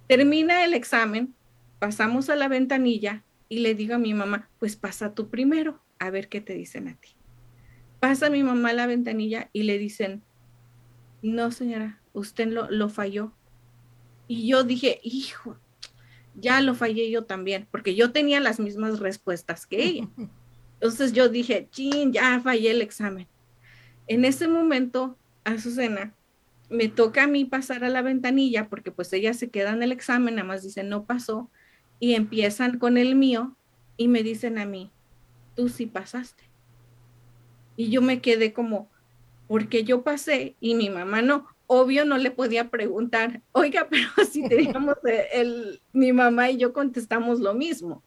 Termina el examen, pasamos a la ventanilla y le digo a mi mamá, pues pasa tú primero, a ver qué te dicen a ti. Pasa mi mamá a la ventanilla y le dicen, no señora, usted lo falló. Y yo dije, hijo, ya lo fallé yo también, porque yo tenía las mismas respuestas que ella. Entonces yo dije, chin, ya fallé el examen. En ese momento, Azucena, me toca a mí pasar a la ventanilla, porque pues ella se queda en el examen, nada más dicen, no pasó, y empiezan con el mío, y me dicen a mí, tú sí pasaste. Y yo me quedé como, porque yo pasé y mi mamá no. Obvio no le podía preguntar, oiga, pero si teníamos mi mamá y yo contestamos lo mismo.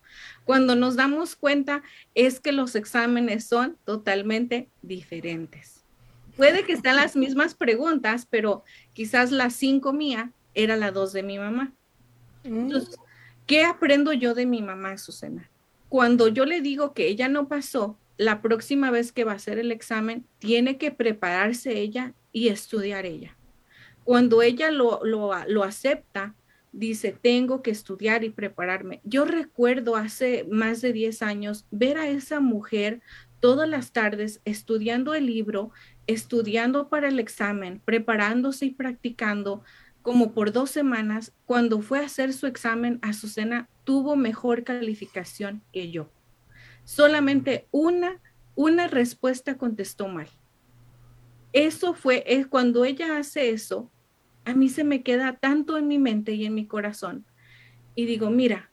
Cuando nos damos cuenta es que los exámenes son totalmente diferentes. Puede que sean las mismas preguntas, pero quizás la 5 mía era la 2 de mi mamá. Entonces, ¿qué aprendo yo de mi mamá, Azucena? Cuando yo le digo que ella no pasó, la próxima vez que va a hacer el examen, tiene que prepararse ella y estudiar ella. Cuando ella lo acepta, dice, tengo que estudiar y prepararme. Yo recuerdo hace más de 10 años ver a esa mujer todas las tardes estudiando el libro, estudiando para el examen, preparándose y practicando como por 2 semanas. Cuando fue a hacer su examen, Azucena tuvo mejor calificación que yo. Solamente una respuesta contestó mal. es cuando ella hace eso, a mí se me queda tanto en mi mente y en mi corazón. Y digo, mira,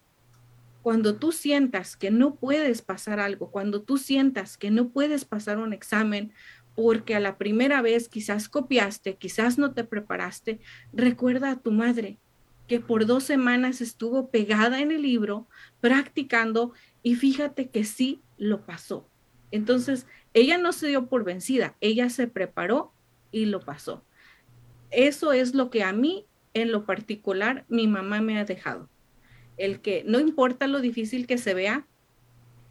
cuando tú sientas que no puedes pasar algo, cuando tú sientas que no puedes pasar un examen, porque a la primera vez quizás copiaste, quizás no te preparaste, recuerda a tu madre, que por 2 semanas estuvo pegada en el libro, practicando, y fíjate que sí lo pasó. Entonces, ella no se dio por vencida, ella se preparó y lo pasó. Eso es lo que a mí, en lo particular, mi mamá me ha dejado. El que no importa lo difícil que se vea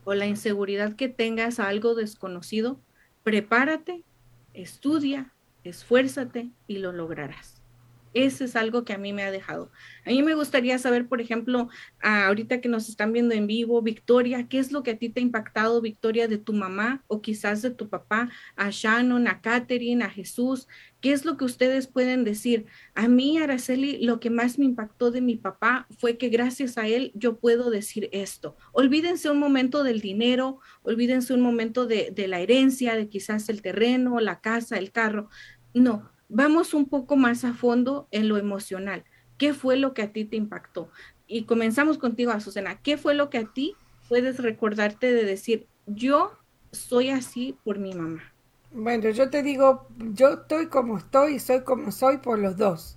o la inseguridad que tengas a algo desconocido, prepárate, estudia, esfuérzate y lo lograrás. Eso es algo que a mí me ha dejado. A mí me gustaría saber, por ejemplo, ahorita que nos están viendo en vivo, Victoria, ¿qué es lo que a ti te ha impactado, Victoria, de tu mamá o quizás de tu papá, a Shannon, a Katerina, a Jesús? ¿Qué es lo que ustedes pueden decir? A mí, Araceli, lo que más me impactó de mi papá fue que gracias a él yo puedo decir esto. Olvídense un momento del dinero, olvídense un momento de la herencia, de quizás el terreno, la casa, el carro. No. Vamos un poco más a fondo en lo emocional. ¿Qué fue lo que a ti te impactó? Y comenzamos contigo, Azucena. ¿Qué fue lo que a ti puedes recordarte de decir, yo soy así por mi mamá? Bueno, yo te digo, yo estoy como estoy y soy como soy por los dos.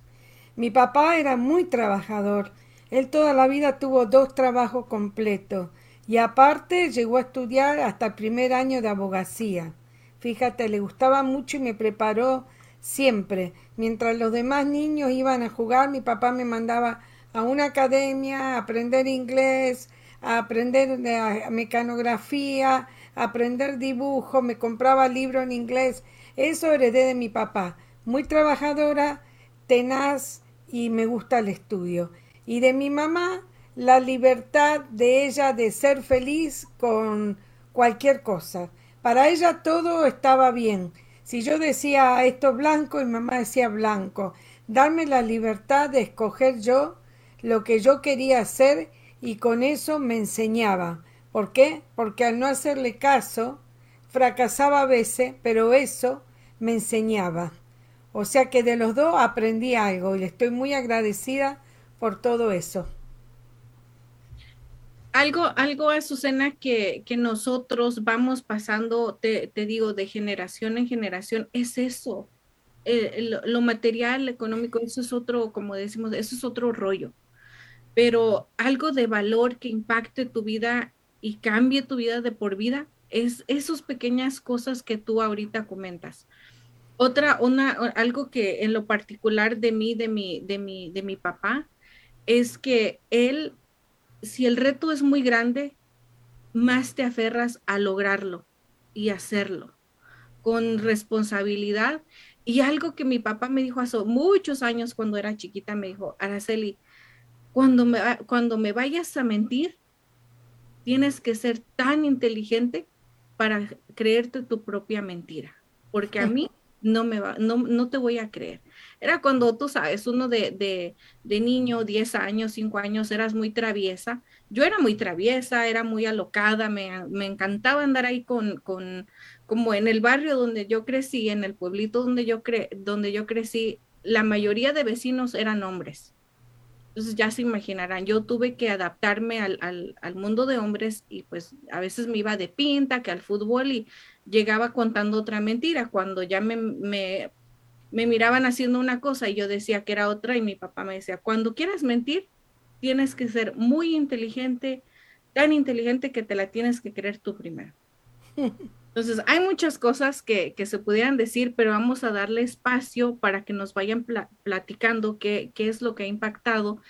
Mi papá era muy trabajador. Él toda la vida tuvo 2 trabajos completos. Y aparte llegó a estudiar hasta el primer año de abogacía. Fíjate, le gustaba mucho y me preparó siempre. Mientras los demás niños iban a jugar, mi papá me mandaba a una academia a aprender inglés, a aprender mecanografía, a aprender dibujo, me compraba libros en inglés. Eso heredé de mi papá. Muy trabajadora, tenaz y me gusta el estudio. Y de mi mamá, la libertad de ella de ser feliz con cualquier cosa. Para ella todo estaba bien. Si yo decía esto blanco y mamá decía blanco, darme la libertad de escoger yo lo que yo quería hacer y con eso me enseñaba. ¿Por qué? Porque al no hacerle caso, fracasaba a veces, pero eso me enseñaba. O sea que de los dos aprendí algo y le estoy muy agradecida por todo eso. Algo Azucena, que nosotros vamos pasando, te digo, de generación en generación, es eso. Lo material, lo económico, eso es otro, como decimos, eso es otro rollo. Pero algo de valor que impacte tu vida y cambie tu vida de por vida, es esas pequeñas cosas que tú ahorita comentas. Algo que en lo particular de mí, de mi papá, es que él... Si el reto es muy grande, más te aferras a lograrlo y hacerlo con responsabilidad. Y algo que mi papá me dijo hace muchos años cuando era chiquita, me dijo, Araceli, cuando me vayas a mentir, tienes que ser tan inteligente para creerte tu propia mentira, porque a mí no te voy a creer. Era cuando, tú sabes, uno de niño, 10 años, 5 años, eras muy traviesa. Yo era muy traviesa, era muy alocada, me encantaba andar ahí como en el barrio donde yo crecí, en el pueblito donde yo crecí, la mayoría de vecinos eran hombres. Entonces ya se imaginarán, yo tuve que adaptarme al mundo de hombres y pues a veces me iba de pinta, que al fútbol, y llegaba contando otra mentira. Cuando ya me miraban haciendo una cosa y yo decía que era otra, y mi papá me decía, cuando quieras mentir, tienes que ser muy inteligente, tan inteligente que te la tienes que creer tú primero. Entonces hay muchas cosas que se pudieran decir, pero vamos a darle espacio para que nos vayan platicando qué es lo que ha impactado.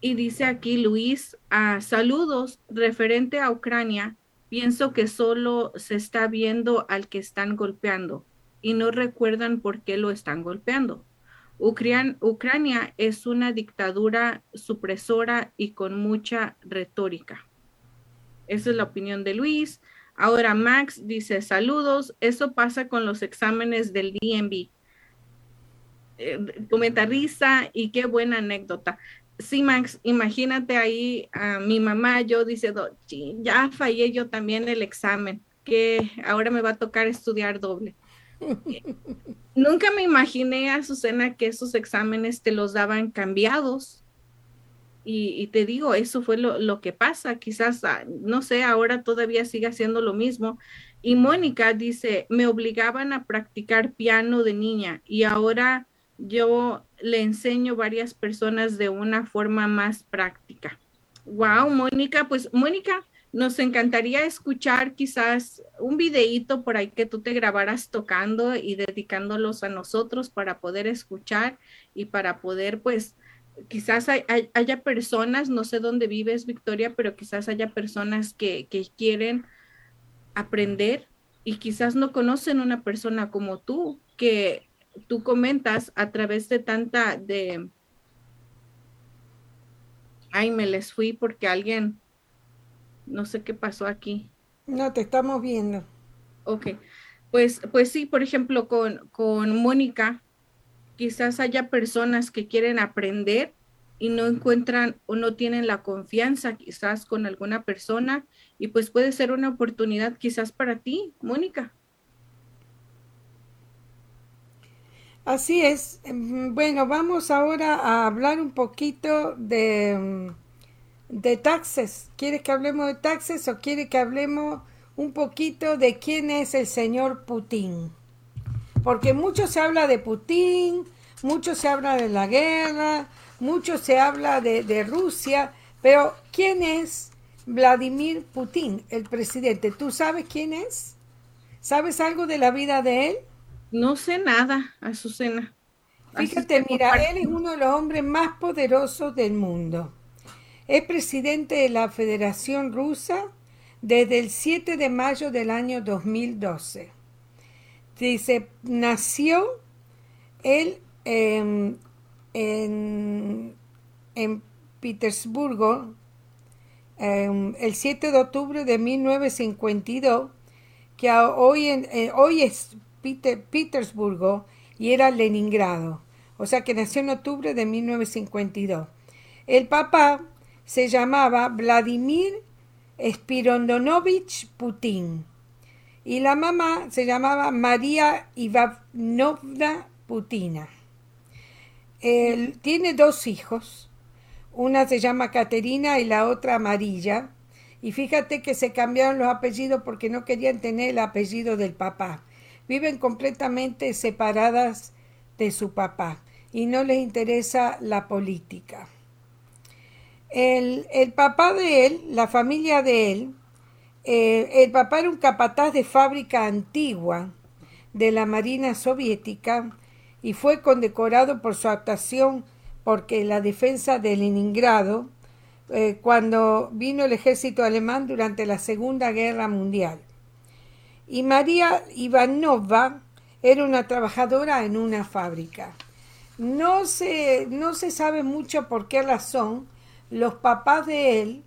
Y dice aquí Luis, saludos, referente a Ucrania, pienso que solo se está viendo al que están golpeando y no recuerdan por qué lo están golpeando. Ucrania es una dictadura supresora y con mucha retórica. Esa es la opinión de Luis. Ahora Max dice, saludos, eso pasa con los exámenes del DNB. Comenta risa y qué buena anécdota. Sí, Max, imagínate ahí a mi mamá, yo diciendo, ya fallé yo también el examen, que ahora me va a tocar estudiar doble. Nunca me imaginé, Azucena, que esos exámenes te los daban cambiados. Y te digo, eso fue lo que pasa. Quizás, no sé, ahora todavía sigue haciendo lo mismo. Y Mónica dice, me obligaban a practicar piano de niña y ahora yo le enseño varias personas de una forma más práctica. Wow, Mónica, pues Mónica, nos encantaría escuchar quizás un videíto por ahí que tú te grabaras tocando y dedicándolos a nosotros para poder escuchar y para poder, pues, quizás haya personas, no sé dónde vives, Victoria, pero quizás haya personas que quieren aprender y quizás no conocen una persona como tú, que tú comentas a través de tanta de... Ay, me les fui porque alguien... No sé qué pasó aquí. No, te estamos viendo. Ok, pues sí, por ejemplo, con Mónica, quizás haya personas que quieren aprender y no encuentran o no tienen la confianza quizás con alguna persona y pues puede ser una oportunidad quizás para ti, Mónica. Así es. Bueno, vamos ahora a hablar un poquito de taxes. ¿Quieres que hablemos de taxes o quieres que hablemos un poquito de quién es el señor Putin? Porque mucho se habla de Putin, mucho se habla de la guerra, mucho se habla de Rusia, pero ¿quién es Vladimir Putin, el presidente? ¿Tú sabes quién es? ¿Sabes algo de la vida de él? No sé nada, Azucena. Fíjate, mira, él es uno de los hombres más poderosos del mundo. Es presidente de la Federación Rusa desde el 7 de mayo del año 2012. Dice, nació él en Petersburgo el 7 de octubre de 1952, que hoy es Petersburgo y era Leningrado. O sea que nació en octubre de 1952. El papá se llamaba Vladimir Spiridonovich Putin y la mamá se llamaba Maria Ivanovna Putin. Él tiene dos hijos, una se llama Katerina y la otra Amarilla, y fíjate que se cambiaron los apellidos porque no querían tener el apellido del papá. Viven completamente separadas de su papá y no les interesa la política. El papá de él, la familia de él, el papá era un capataz de fábrica antigua de la Marina Soviética y fue condecorado por su actuación porque la defensa de Leningrado cuando vino el ejército alemán durante la Segunda Guerra Mundial. Y María Ivanova era una trabajadora en una fábrica. No se sabe mucho por qué razón los papás de él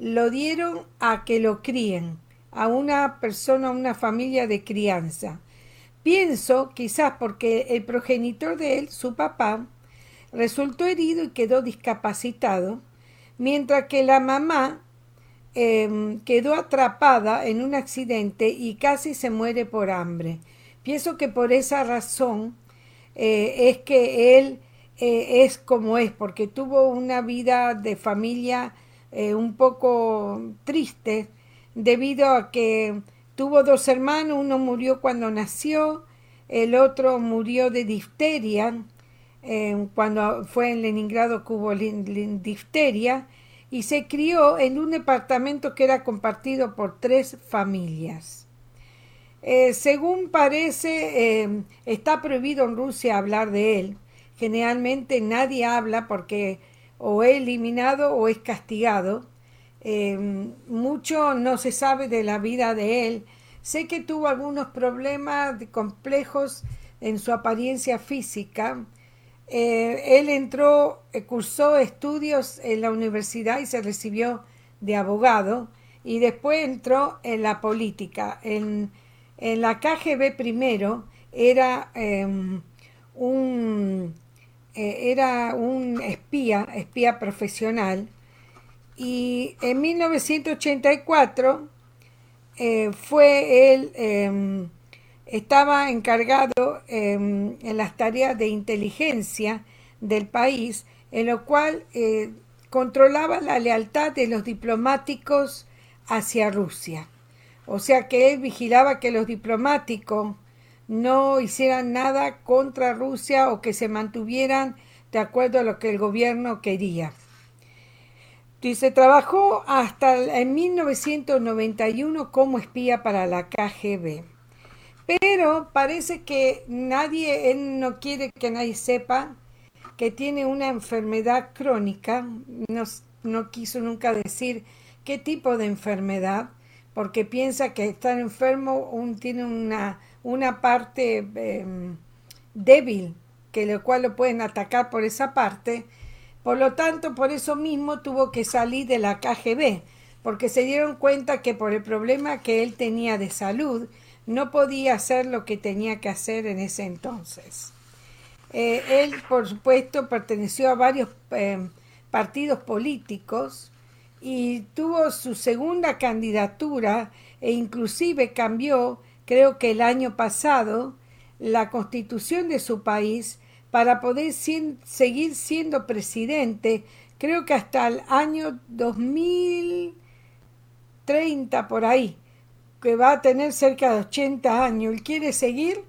lo dieron a que lo críen, a una persona, a una familia de crianza. Pienso, quizás porque el progenitor de él, su papá, resultó herido y quedó discapacitado, mientras que la mamá quedó atrapada en un accidente y casi se muere por hambre. Pienso que por esa razón es que él... es como es, porque tuvo una vida de familia un poco triste debido a que tuvo dos hermanos, uno murió cuando nació, el otro murió de difteria, cuando fue en Leningrado que hubo difteria, y se crió en un departamento que era compartido por tres familias. Según parece, está prohibido en Rusia hablar de él. Generalmente nadie habla porque o es eliminado o es castigado. Mucho no se sabe de la vida de él. Sé que tuvo algunos problemas complejos en su apariencia física. Él cursó estudios en la universidad y se recibió de abogado. Y después entró en la política. En la KGB primero era... Era un espía profesional, y en 1984 fue él estaba encargado en las tareas de inteligencia del país, en lo cual controlaba la lealtad de los diplomáticos hacia Rusia. O sea que él vigilaba que los diplomáticos no hicieran nada contra Rusia o que se mantuvieran de acuerdo a lo que el gobierno quería. Dice, trabajó hasta en 1991 como espía para la KGB. Pero parece que nadie, él no quiere que nadie sepa que tiene una enfermedad crónica. No quiso nunca decir qué tipo de enfermedad, porque piensa que estar enfermo tiene una parte débil, que lo cual lo pueden atacar por esa parte. Por lo tanto, por eso mismo tuvo que salir de la KGB, porque se dieron cuenta que por el problema que él tenía de salud, no podía hacer lo que tenía que hacer en ese entonces. Él, por supuesto, perteneció a varios partidos políticos y tuvo su segunda candidatura e inclusive cambió, creo que el año pasado, la constitución de su país para poder seguir siendo presidente, creo que hasta el año 2030 por ahí, que va a tener cerca de 80 años. Él quiere seguir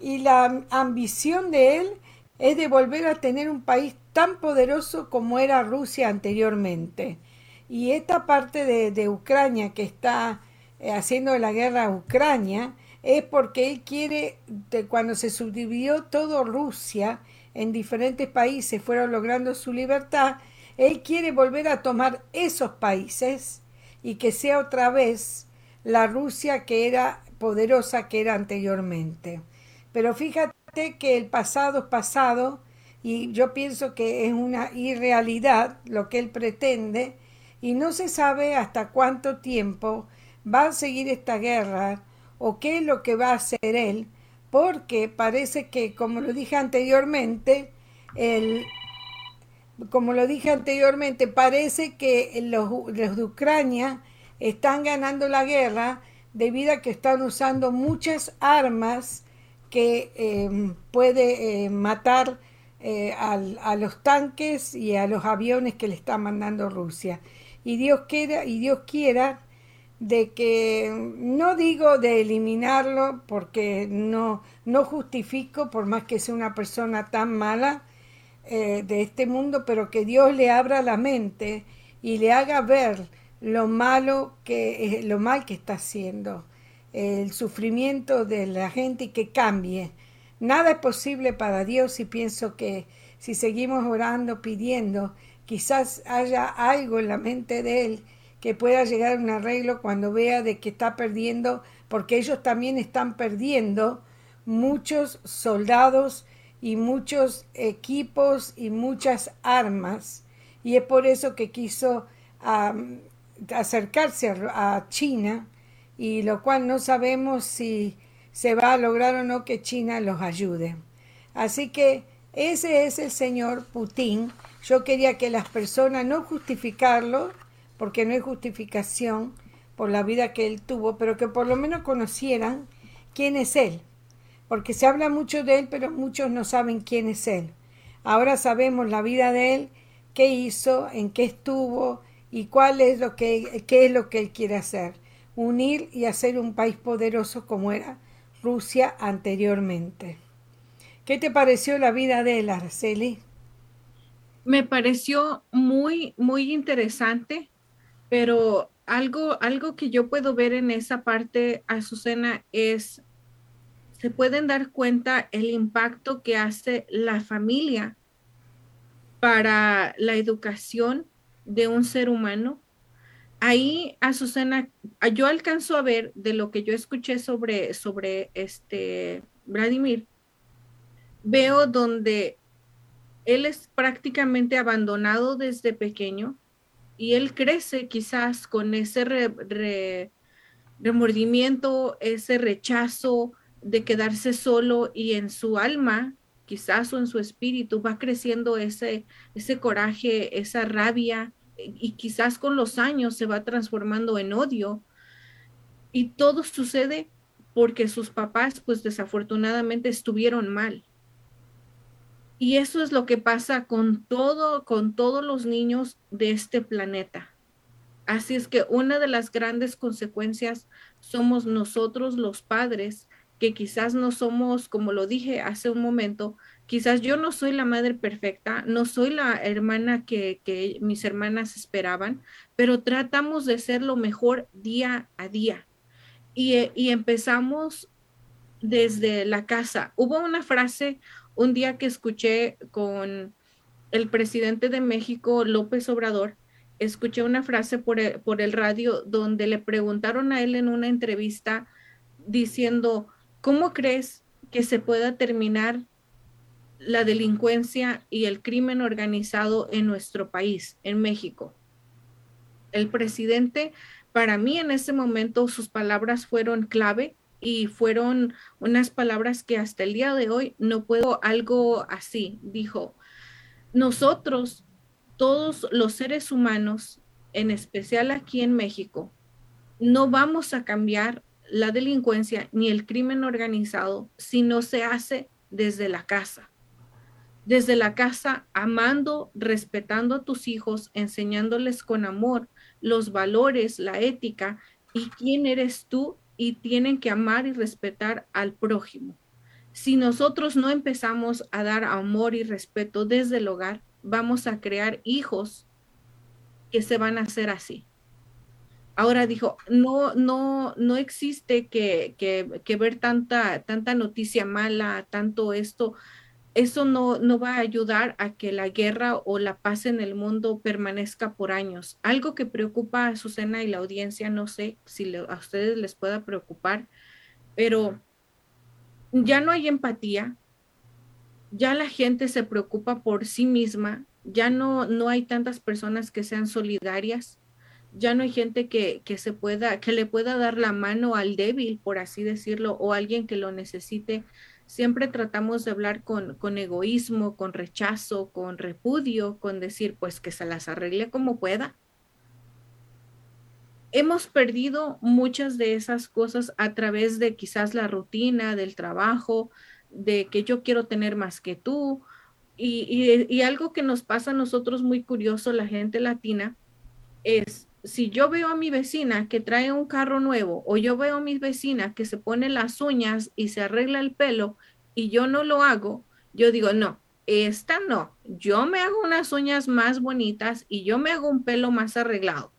y la ambición de él es de volver a tener un país tan poderoso como era Rusia anteriormente. Y esta parte de Ucrania que está haciendo la guerra a Ucrania es porque él quiere, cuando se subdividió todo Rusia en diferentes países, fueron logrando su libertad, él quiere volver a tomar esos países y que sea otra vez la Rusia que era poderosa, que era anteriormente. Pero fíjate que el pasado es pasado y yo pienso que es una irrealidad lo que él pretende y no se sabe hasta cuánto tiempo va a seguir esta guerra o qué es lo que va a hacer él, porque parece que, como lo dije anteriormente, parece que los de Ucrania están ganando la guerra debido a que están usando muchas armas que puede matar a los tanques y a los aviones que le está mandando Rusia. Y Dios quiera de que, no digo de eliminarlo porque no justifico, por más que sea una persona tan mala de este mundo, pero que Dios le abra la mente y le haga ver lo mal que está haciendo, el sufrimiento de la gente y que cambie. Nada es posible para Dios y pienso que si seguimos orando, pidiendo, quizás haya algo en la mente de él que pueda llegar a un arreglo cuando vea de que está perdiendo, porque ellos también están perdiendo muchos soldados y muchos equipos y muchas armas. Y es por eso que quiso acercarse a China, y lo cual no sabemos si se va a lograr o no que China los ayude. Así que ese es el señor Putin. Yo quería que las personas no justificarlo, porque no hay justificación por la vida que él tuvo, pero que por lo menos conocieran quién es él, porque se habla mucho de él, pero muchos no saben quién es él. Ahora sabemos la vida de él, qué hizo, en qué estuvo y qué es lo que él quiere hacer, unir y hacer un país poderoso como era Rusia anteriormente. ¿Qué te pareció la vida de él, Araceli? Me pareció muy, muy interesante. Pero algo que yo puedo ver en esa parte, Azucena, es se pueden dar cuenta el impacto que hace la familia para la educación de un ser humano. Ahí, Azucena, yo alcanzo a ver de lo que yo escuché sobre Vladimir. Veo donde él es prácticamente abandonado desde pequeño. Y él crece quizás con ese remordimiento, ese rechazo de quedarse solo, y en su alma, quizás, o en su espíritu, va creciendo ese coraje, esa rabia, y quizás con los años se va transformando en odio. Y todo sucede porque sus papás, pues desafortunadamente, estuvieron mal. Y eso es lo que pasa con todos los niños de este planeta. Así es que una de las grandes consecuencias somos nosotros los padres, que quizás no somos, como lo dije hace un momento, quizás yo no soy la madre perfecta, no soy la hermana que mis hermanas esperaban, pero tratamos de ser lo mejor día a día. Y empezamos desde la casa. Hubo una frase un día que escuché con el presidente de México, López Obrador. Escuché una frase por el radio donde le preguntaron a él en una entrevista diciendo, ¿cómo crees que se pueda terminar la delincuencia y el crimen organizado en nuestro país, en México? El presidente, para mí en ese momento, sus palabras fueron clave. Y fueron unas palabras que hasta el día de hoy no puedo, algo así, dijo, nosotros, todos los seres humanos, en especial aquí en México, no vamos a cambiar la delincuencia ni el crimen organizado si no se hace desde la casa. Desde la casa, amando, respetando a tus hijos, enseñándoles con amor los valores, la ética y quién eres tú, y tienen que amar y respetar al prójimo. Si nosotros no empezamos a dar amor y respeto desde el hogar, vamos a crear hijos que se van a hacer así. Ahora dijo, no existe que ver tanta noticia mala, tanto esto. Eso no va a ayudar a que la guerra o la paz en el mundo permanezca por años. Algo que preocupa a Azucena y la audiencia, no sé si a ustedes les pueda preocupar, pero ya no hay empatía, ya la gente se preocupa por sí misma, ya no hay tantas personas que sean solidarias, ya no hay gente que le pueda dar la mano al débil, por así decirlo, o alguien que lo necesite. Siempre tratamos de hablar con egoísmo, con rechazo, con repudio, con decir, pues que se las arregle como pueda. Hemos perdido muchas de esas cosas a través de quizás la rutina, del trabajo, de que yo quiero tener más que tú. Y algo que nos pasa a nosotros muy curioso, la gente latina, es si yo veo a mi vecina que trae un carro nuevo o yo veo a mi vecina que se pone las uñas y se arregla el pelo y yo no lo hago, yo digo, no, esta no. Yo me hago unas uñas más bonitas y yo me hago un pelo más arreglado.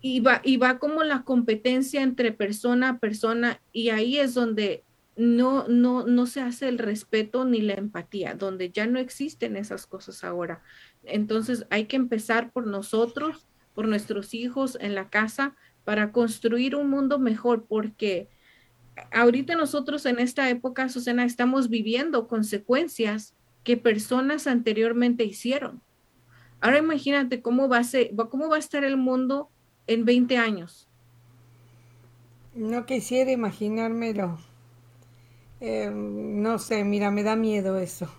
Y va como la competencia entre persona a persona y ahí es donde no se hace el respeto ni la empatía, donde ya no existen esas cosas ahora. Entonces hay que empezar por nosotros, por nuestros hijos en la casa para construir un mundo mejor, porque ahorita nosotros en esta época, Azucena, estamos viviendo consecuencias que personas anteriormente hicieron. Ahora imagínate cómo va a estar el mundo en 20 años. No quisiera imaginármelo. No sé, mira, me da miedo eso.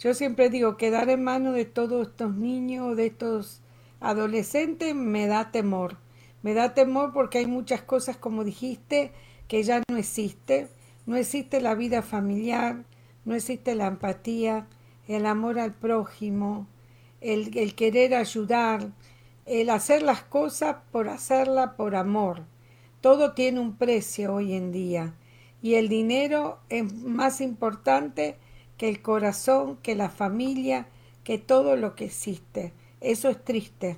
Yo siempre digo, quedar en manos de todos estos niños, de estos adolescente, me da temor porque hay muchas cosas, como dijiste, que ya no existe la vida familiar, no existe la empatía, el amor al prójimo, el querer ayudar, el hacer las cosas por hacerlas por amor. Todo tiene un precio hoy en día y el dinero es más importante que el corazón, que la familia, que todo lo que existe. Eso es triste.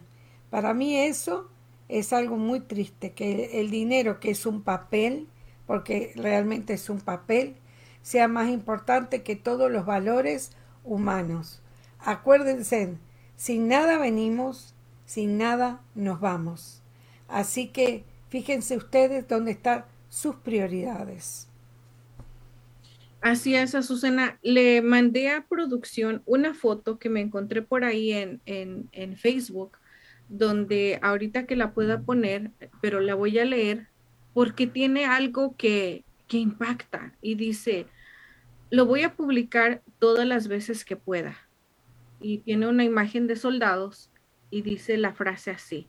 Para mí eso es algo muy triste, que el dinero, que es un papel, porque realmente es un papel, sea más importante que todos los valores humanos. Acuérdense, sin nada venimos, sin nada nos vamos. Así que fíjense ustedes dónde están sus prioridades. Así es, Azucena. Le mandé a producción una foto que me encontré por ahí en Facebook, donde ahorita que la pueda poner, pero la voy a leer, porque tiene algo que impacta y dice, lo voy a publicar todas las veces que pueda. Y tiene una imagen de soldados y dice la frase así,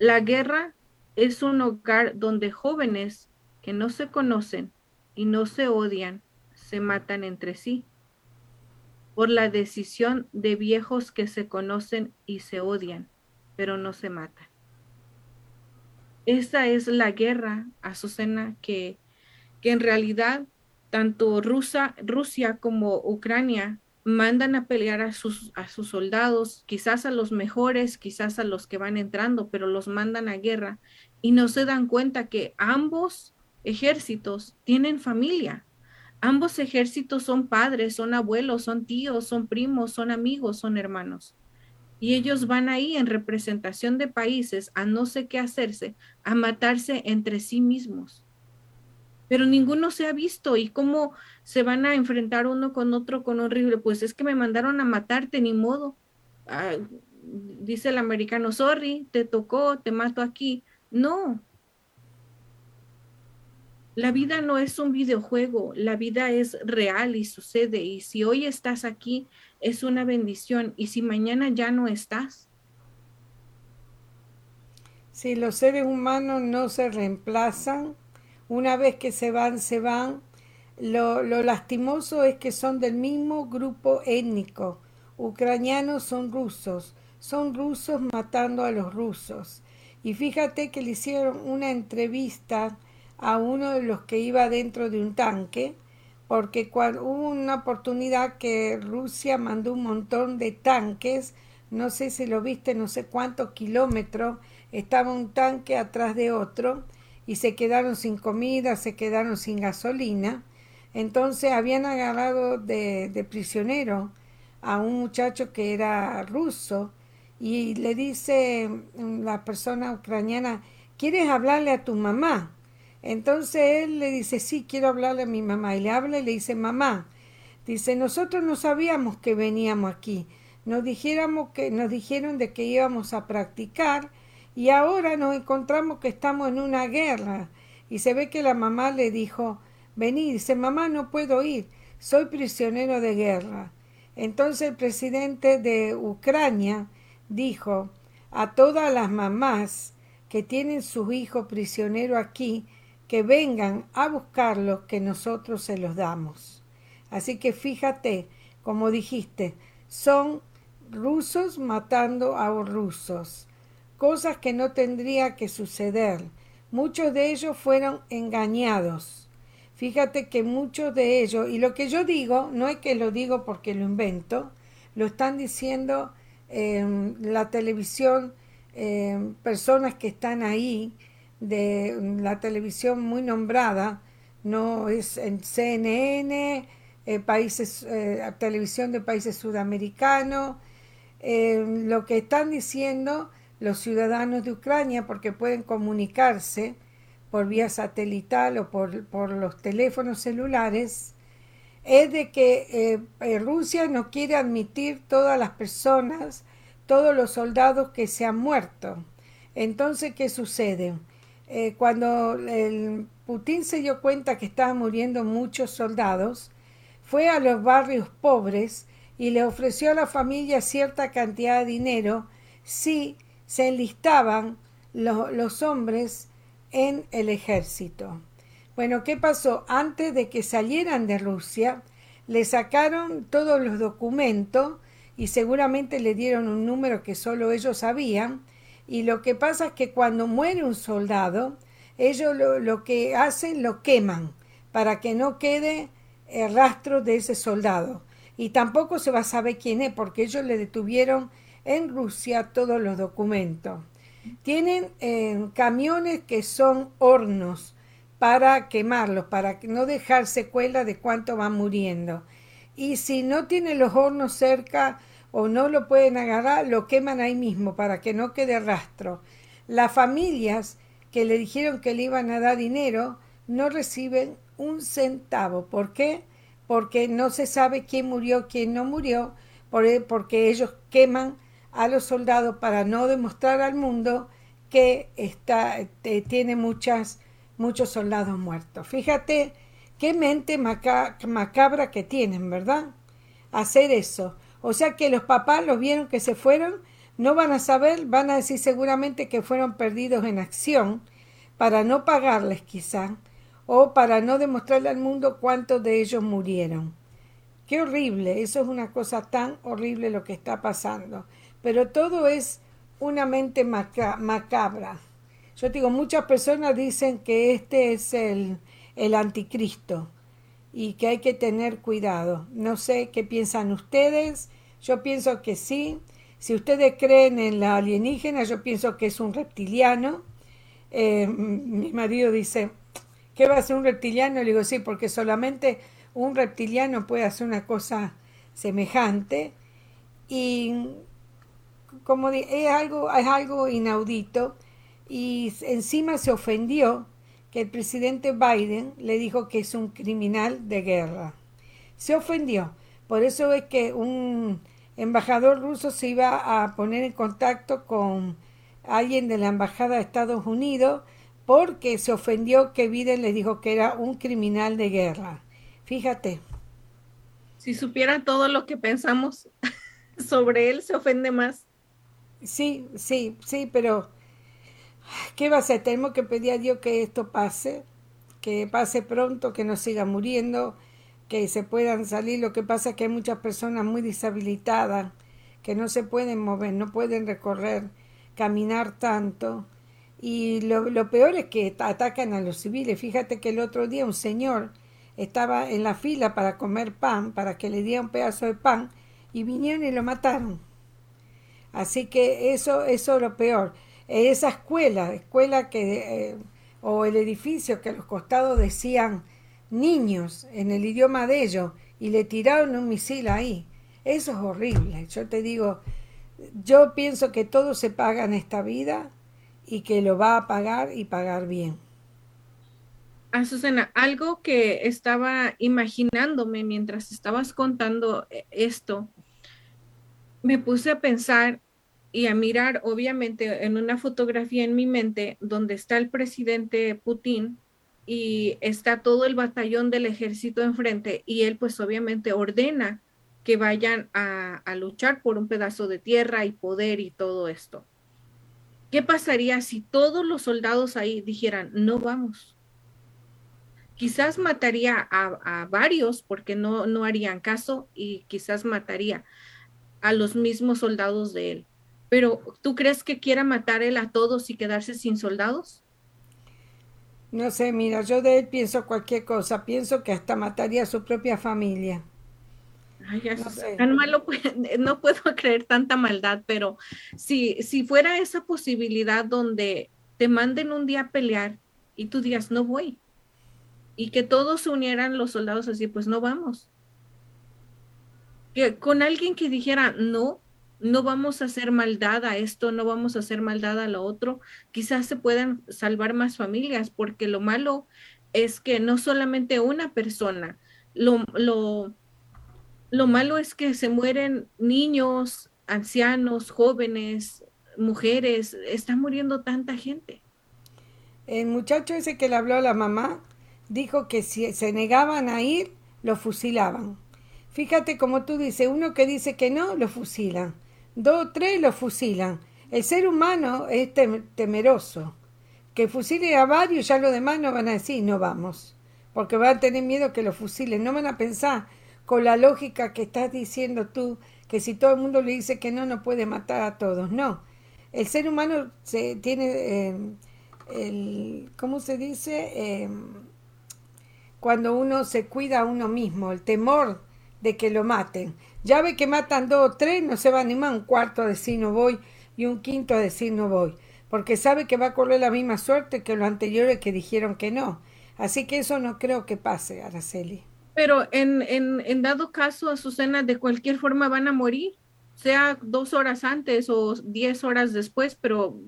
la guerra es un hogar donde jóvenes que no se conocen y no se odian, se matan entre sí, por la decisión de viejos que se conocen y se odian, pero no se matan. Esa es la guerra, Azucena, que en realidad tanto Rusia como Ucrania mandan a pelear a sus soldados, quizás a los mejores, quizás a los que van entrando, pero los mandan a guerra y no se dan cuenta que ambos ejércitos tienen familia. Ambos ejércitos son padres, son abuelos, son tíos, son primos, son amigos, son hermanos. Y ellos van ahí en representación de países a no sé qué hacerse, a matarse entre sí mismos. Pero ninguno se ha visto. ¿Y cómo se van a enfrentar uno con otro con horrible? Pues es que me mandaron a matarte, ni modo. Ah, dice el americano, sorry, te tocó, te mato aquí. No. La vida no es un videojuego, la vida es real y sucede. Y si hoy estás aquí, es una bendición. Y si mañana ya no estás. Si los seres humanos no se reemplazan, una vez que se van. Lo lastimoso es que son del mismo grupo étnico. Ucranianos son rusos matando a los rusos. Y fíjate que le hicieron una entrevista a uno de los que iba dentro de un tanque, porque cuando hubo una oportunidad que Rusia mandó un montón de tanques, no sé si lo viste, no sé cuántos kilómetros, estaba un tanque atrás de otro y se quedaron sin comida, se quedaron sin gasolina. Entonces habían agarrado de prisionero a un muchacho que era ruso y le dice la persona ucraniana, ¿quieres hablarle a tu mamá? Entonces él le dice, sí, quiero hablarle a mi mamá. Y le habla y le dice, mamá, dice, nosotros no sabíamos que veníamos aquí. Nos dijeron de que íbamos a practicar y ahora nos encontramos que estamos en una guerra. Y se ve que la mamá le dijo, vení. Dice, mamá, no puedo ir, soy prisionero de guerra. Entonces el presidente de Ucrania dijo a todas las mamás que tienen sus hijos prisioneros aquí, que vengan a buscarlos, que nosotros se los damos. Así que fíjate, como dijiste, son rusos matando a rusos, cosas que no tendría que suceder. Muchos de ellos fueron engañados. Fíjate que muchos de ellos, y lo que yo digo, no es que lo digo porque lo invento, lo están diciendo en la televisión, personas que están ahí, de la televisión muy nombrada, no es en CNN, televisión de países sudamericanos, lo que están diciendo los ciudadanos de Ucrania, porque pueden comunicarse por vía satelital o por los teléfonos celulares, es de que Rusia no quiere admitir todas las personas, todos los soldados que se han muerto. Entonces, ¿qué sucede? Cuando el Putin se dio cuenta que estaban muriendo muchos soldados, fue a los barrios pobres y le ofreció a la familia cierta cantidad de dinero si se enlistaban los hombres en el ejército. Bueno, ¿qué pasó? Antes de que salieran de Rusia, le sacaron todos los documentos y seguramente le dieron un número que solo ellos sabían. Y lo que pasa es que cuando muere un soldado, ellos lo que hacen, lo queman para que no quede el rastro de ese soldado. Y tampoco se va a saber quién es, porque ellos le detuvieron en Rusia todos los documentos. Tienen camiones que son hornos para quemarlos, para no dejar secuela de cuánto van muriendo. Y si no tienen los hornos cerca o no lo pueden agarrar, lo queman ahí mismo para que no quede rastro. Las familias que le dijeron que le iban a dar dinero no reciben un centavo. ¿Por qué? Porque no se sabe quién murió, quién no murió, porque ellos queman a los soldados para no demostrar al mundo que tiene muchos soldados muertos. Fíjate qué mente macabra que tienen, ¿verdad? Hacer eso. O sea que los papás los vieron que se fueron, no van a saber, van a decir seguramente que fueron perdidos en acción para no pagarles quizá, o para no demostrarle al mundo cuántos de ellos murieron. Qué horrible, eso es una cosa tan horrible lo que está pasando. Pero todo es una mente macabra. Yo digo, muchas personas dicen que este es el anticristo y que hay que tener cuidado. No sé qué piensan ustedes, yo pienso que sí. Si ustedes creen en la alienígena, yo pienso que es un reptiliano. Mi marido dice, ¿qué va a ser un reptiliano? Le digo, sí, porque solamente un reptiliano puede hacer una cosa semejante. Y como es algo inaudito. Y encima se ofendió que el presidente Biden le dijo que es un criminal de guerra. Se ofendió. Por eso es que un embajador ruso se iba a poner en contacto con alguien de la embajada de Estados Unidos porque se ofendió que Biden le dijo que era un criminal de guerra. Fíjate. Si supiera todo lo que pensamos sobre él, se ofende más. Sí, pero ¿qué va a hacer? Tenemos que pedir a Dios que esto pase, que pase pronto, que no siga muriendo, que se puedan salir. Lo que pasa es que hay muchas personas muy deshabilitadas que no se pueden mover, no pueden recorrer, caminar tanto. Y lo peor es que atacan a los civiles. Fíjate que el otro día un señor estaba en la fila para comer pan, para que le diera un pedazo de pan, y vinieron y lo mataron. Así que eso es lo peor. Esa escuela que o el edificio que a los costados decían niños en el idioma de ellos y le tiraron un misil ahí. Eso es horrible. Yo te digo, yo pienso que todo se paga en esta vida y que lo va a pagar y pagar bien. Azucena, algo que estaba imaginándome mientras estabas contando esto, me puse a pensar y a mirar, obviamente, en una fotografía en mi mente donde está el presidente Putin y está todo el batallón del ejército enfrente, y él pues obviamente ordena que vayan a luchar por un pedazo de tierra y poder y todo esto. ¿Qué pasaría si todos los soldados ahí dijeran, no vamos? Quizás mataría a varios porque no harían caso, y quizás mataría a los mismos soldados de él. Pero, ¿tú crees que quiera matar él a todos y quedarse sin soldados? No sé, mira, yo de él pienso cualquier cosa. Pienso que hasta mataría a su propia familia. Ay, ya no sé. Tan malo, no puedo creer tanta maldad, pero si fuera esa posibilidad donde te manden un día a pelear y tú digas, no voy, y que todos se unieran los soldados así, pues no vamos. Que, con alguien que dijera, no vamos a hacer maldad a esto, no vamos a hacer maldad a lo otro, quizás se puedan salvar más familias, porque lo malo es que no solamente una persona, lo malo es que se mueren niños, ancianos, jóvenes, mujeres, está muriendo tanta gente. El muchacho ese que le habló a la mamá dijo que si se negaban a ir, lo fusilaban. Fíjate como tú dices, uno que dice que no, lo fusilan. 2 o 3 lo fusilan. El ser humano es temeroso. Que fusile a varios, ya los demás no van a decir, no vamos. Porque van a tener miedo que lo fusilen. No van a pensar con la lógica que estás diciendo tú, que si todo el mundo le dice que no puede matar a todos. No. El ser humano tiene, ¿cómo se dice? Cuando uno se cuida a uno mismo, el temor de que lo maten. Ya ve que matan 2 o 3, no se va a animar 1 cuarto a decir no voy y 1 quinto a decir no voy, porque sabe que va a correr la misma suerte que los anteriores que dijeron que no. Así que eso no creo que pase, Araceli. Pero en dado caso, Azucena, de cualquier forma van a morir, sea 2 horas antes o 10 horas después, pero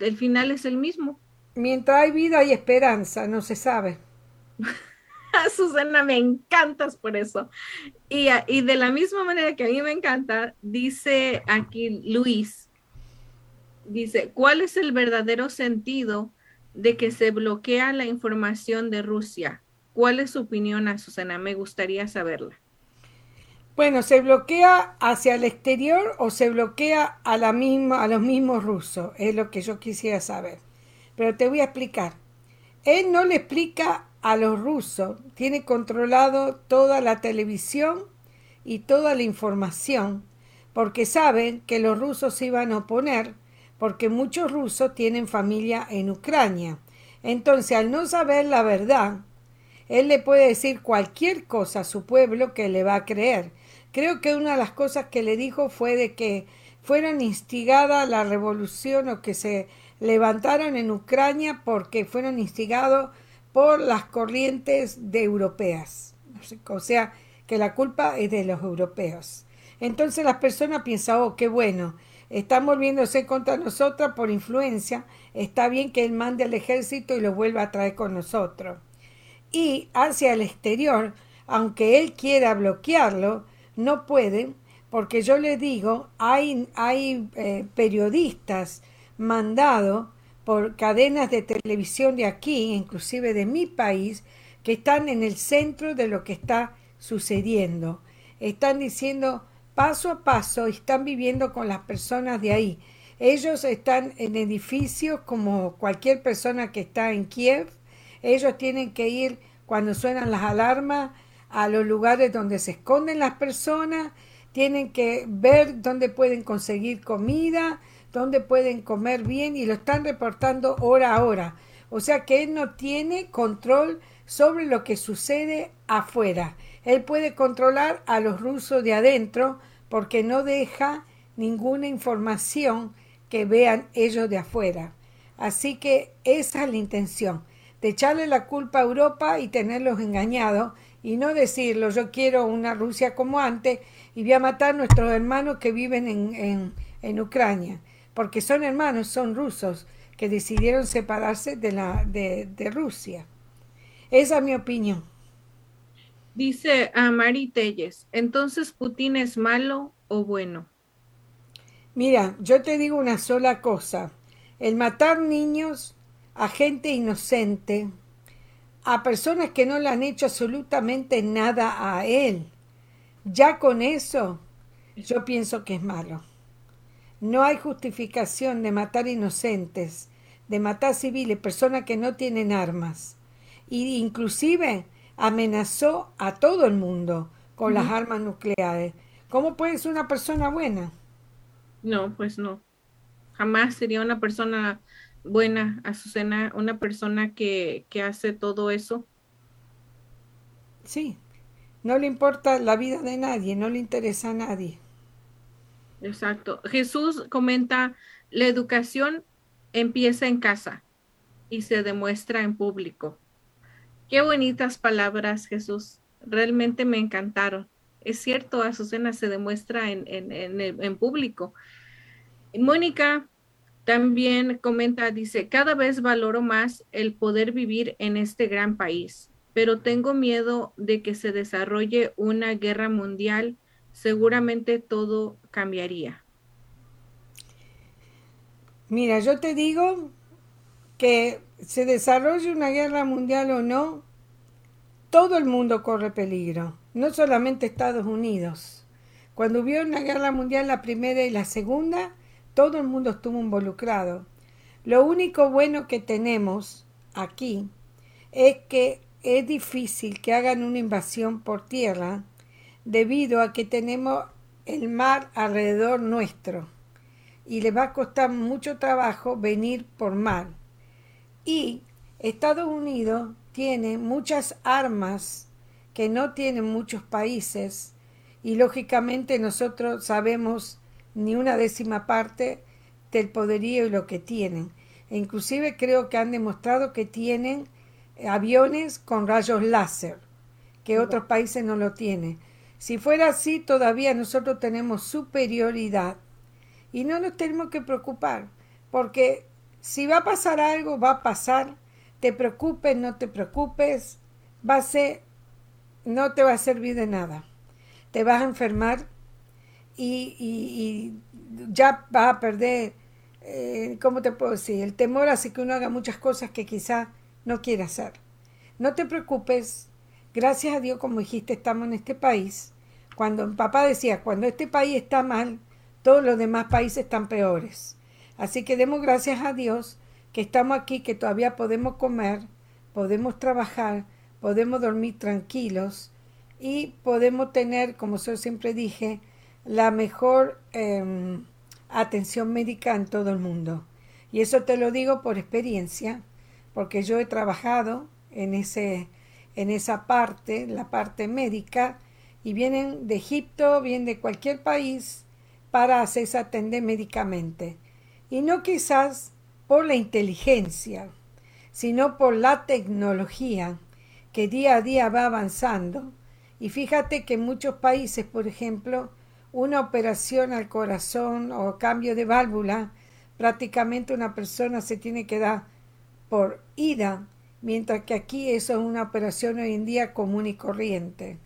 el final es el mismo. Mientras hay vida hay esperanza, no se sabe. Azucena, me encantas por eso. Y de la misma manera que a mí me encanta, dice aquí Luis, dice, ¿cuál es el verdadero sentido de que se bloquea la información de Rusia? ¿Cuál es su opinión, Azucena? Me gustaría saberla. Bueno, ¿se bloquea hacia el exterior o se bloquea a los mismos rusos? Es lo que yo quisiera saber. Pero te voy a explicar. Él no le explica a los rusos, tiene controlado toda la televisión y toda la información, porque saben que los rusos se iban a oponer, porque muchos rusos tienen familia en Ucrania. Entonces, al no saber la verdad, él le puede decir cualquier cosa a su pueblo que le va a creer. Creo que una de las cosas que le dijo fue de que fueron instigadas la revolución o que se levantaron en Ucrania porque fueron instigados por las corrientes de europeas. O sea, que la culpa es de los europeos. Entonces las personas piensan, oh, qué bueno, están volviéndose contra nosotras por influencia, está bien que él mande al ejército y lo vuelva a traer con nosotros. Y hacia el exterior, aunque él quiera bloquearlo, no puede, porque yo les digo, hay periodistas mandados por cadenas de televisión de aquí, inclusive de mi país, que están en el centro de lo que está sucediendo. Están diciendo paso a paso, están viviendo con las personas de ahí. Ellos están en edificios como cualquier persona que está en Kiev. Ellos tienen que ir cuando suenan las alarmas a los lugares donde se esconden las personas. Tienen que ver dónde pueden conseguir comida, dónde pueden comer bien, y lo están reportando hora a hora. O sea que él no tiene control sobre lo que sucede afuera. Él puede controlar a los rusos de adentro porque no deja ninguna información que vean ellos de afuera. Así que esa es la intención, de echarle la culpa a Europa y tenerlos engañados y no decirlo, yo quiero una Rusia como antes y voy a matar a nuestros hermanos que viven en Ucrania, porque son hermanos, son rusos que decidieron separarse de Rusia. Esa es mi opinión. Dice Amari Telles, entonces Putin es malo o bueno. Mira, yo te digo una sola cosa. El matar niños, a gente inocente, a personas que no le han hecho absolutamente nada a él, ya con eso yo pienso que es malo. No hay justificación de matar inocentes, de matar civiles, personas que no tienen armas. Y inclusive amenazó a todo el mundo con las armas nucleares. ¿Cómo puede ser una persona buena? No, pues no. Jamás sería una persona buena, Azucena, una persona que hace todo eso. Sí, no le importa la vida de nadie, no le interesa a nadie. Exacto. Jesús comenta, la educación empieza en casa y se demuestra en público. Qué bonitas palabras, Jesús. Realmente me encantaron. Es cierto, Azucena, se demuestra en público. Mónica también comenta, dice, cada vez valoro más el poder vivir en este gran país, pero tengo miedo de que se desarrolle una guerra mundial. Seguramente todo cambiaría. Mira, yo te digo que se desarrolle una guerra mundial o no, todo el mundo corre peligro, no solamente Estados Unidos. Cuando hubo una guerra mundial, la primera y la segunda, todo el mundo estuvo involucrado. Lo único bueno que tenemos aquí es que es difícil que hagan una invasión por tierra debido a que tenemos el mar alrededor nuestro y les va a costar mucho trabajo venir por mar. Y Estados Unidos tiene muchas armas que no tienen muchos países y lógicamente nosotros sabemos ni una décima parte del poderío y lo que tienen. E inclusive creo que han demostrado que tienen aviones con rayos láser, que otros países no lo tienen. Si fuera así, todavía nosotros tenemos superioridad y no nos tenemos que preocupar porque si va a pasar algo, va a pasar. Te preocupes, no te preocupes. No te va a servir de nada. Te vas a enfermar y ya vas a perder, ¿cómo te puedo decir? El temor hace que uno haga muchas cosas que quizá no quiera hacer. No te preocupes. Gracias a Dios, como dijiste, estamos en este país. Cuando mi papá decía, cuando este país está mal, todos los demás países están peores. Así que demos gracias a Dios que estamos aquí, que todavía podemos comer, podemos trabajar, podemos dormir tranquilos y podemos tener, como yo siempre dije, la mejor atención médica en todo el mundo. Y eso te lo digo por experiencia, porque yo he trabajado en esa parte, la parte médica, y vienen de Egipto, vienen de cualquier país para hacerse atender médicamente. Y no quizás por la inteligencia, sino por la tecnología que día a día va avanzando. Y fíjate que en muchos países, por ejemplo, una operación al corazón o cambio de válvula, prácticamente una persona se tiene que dar por ida, mientras que aquí eso es una operación hoy en día común y corriente.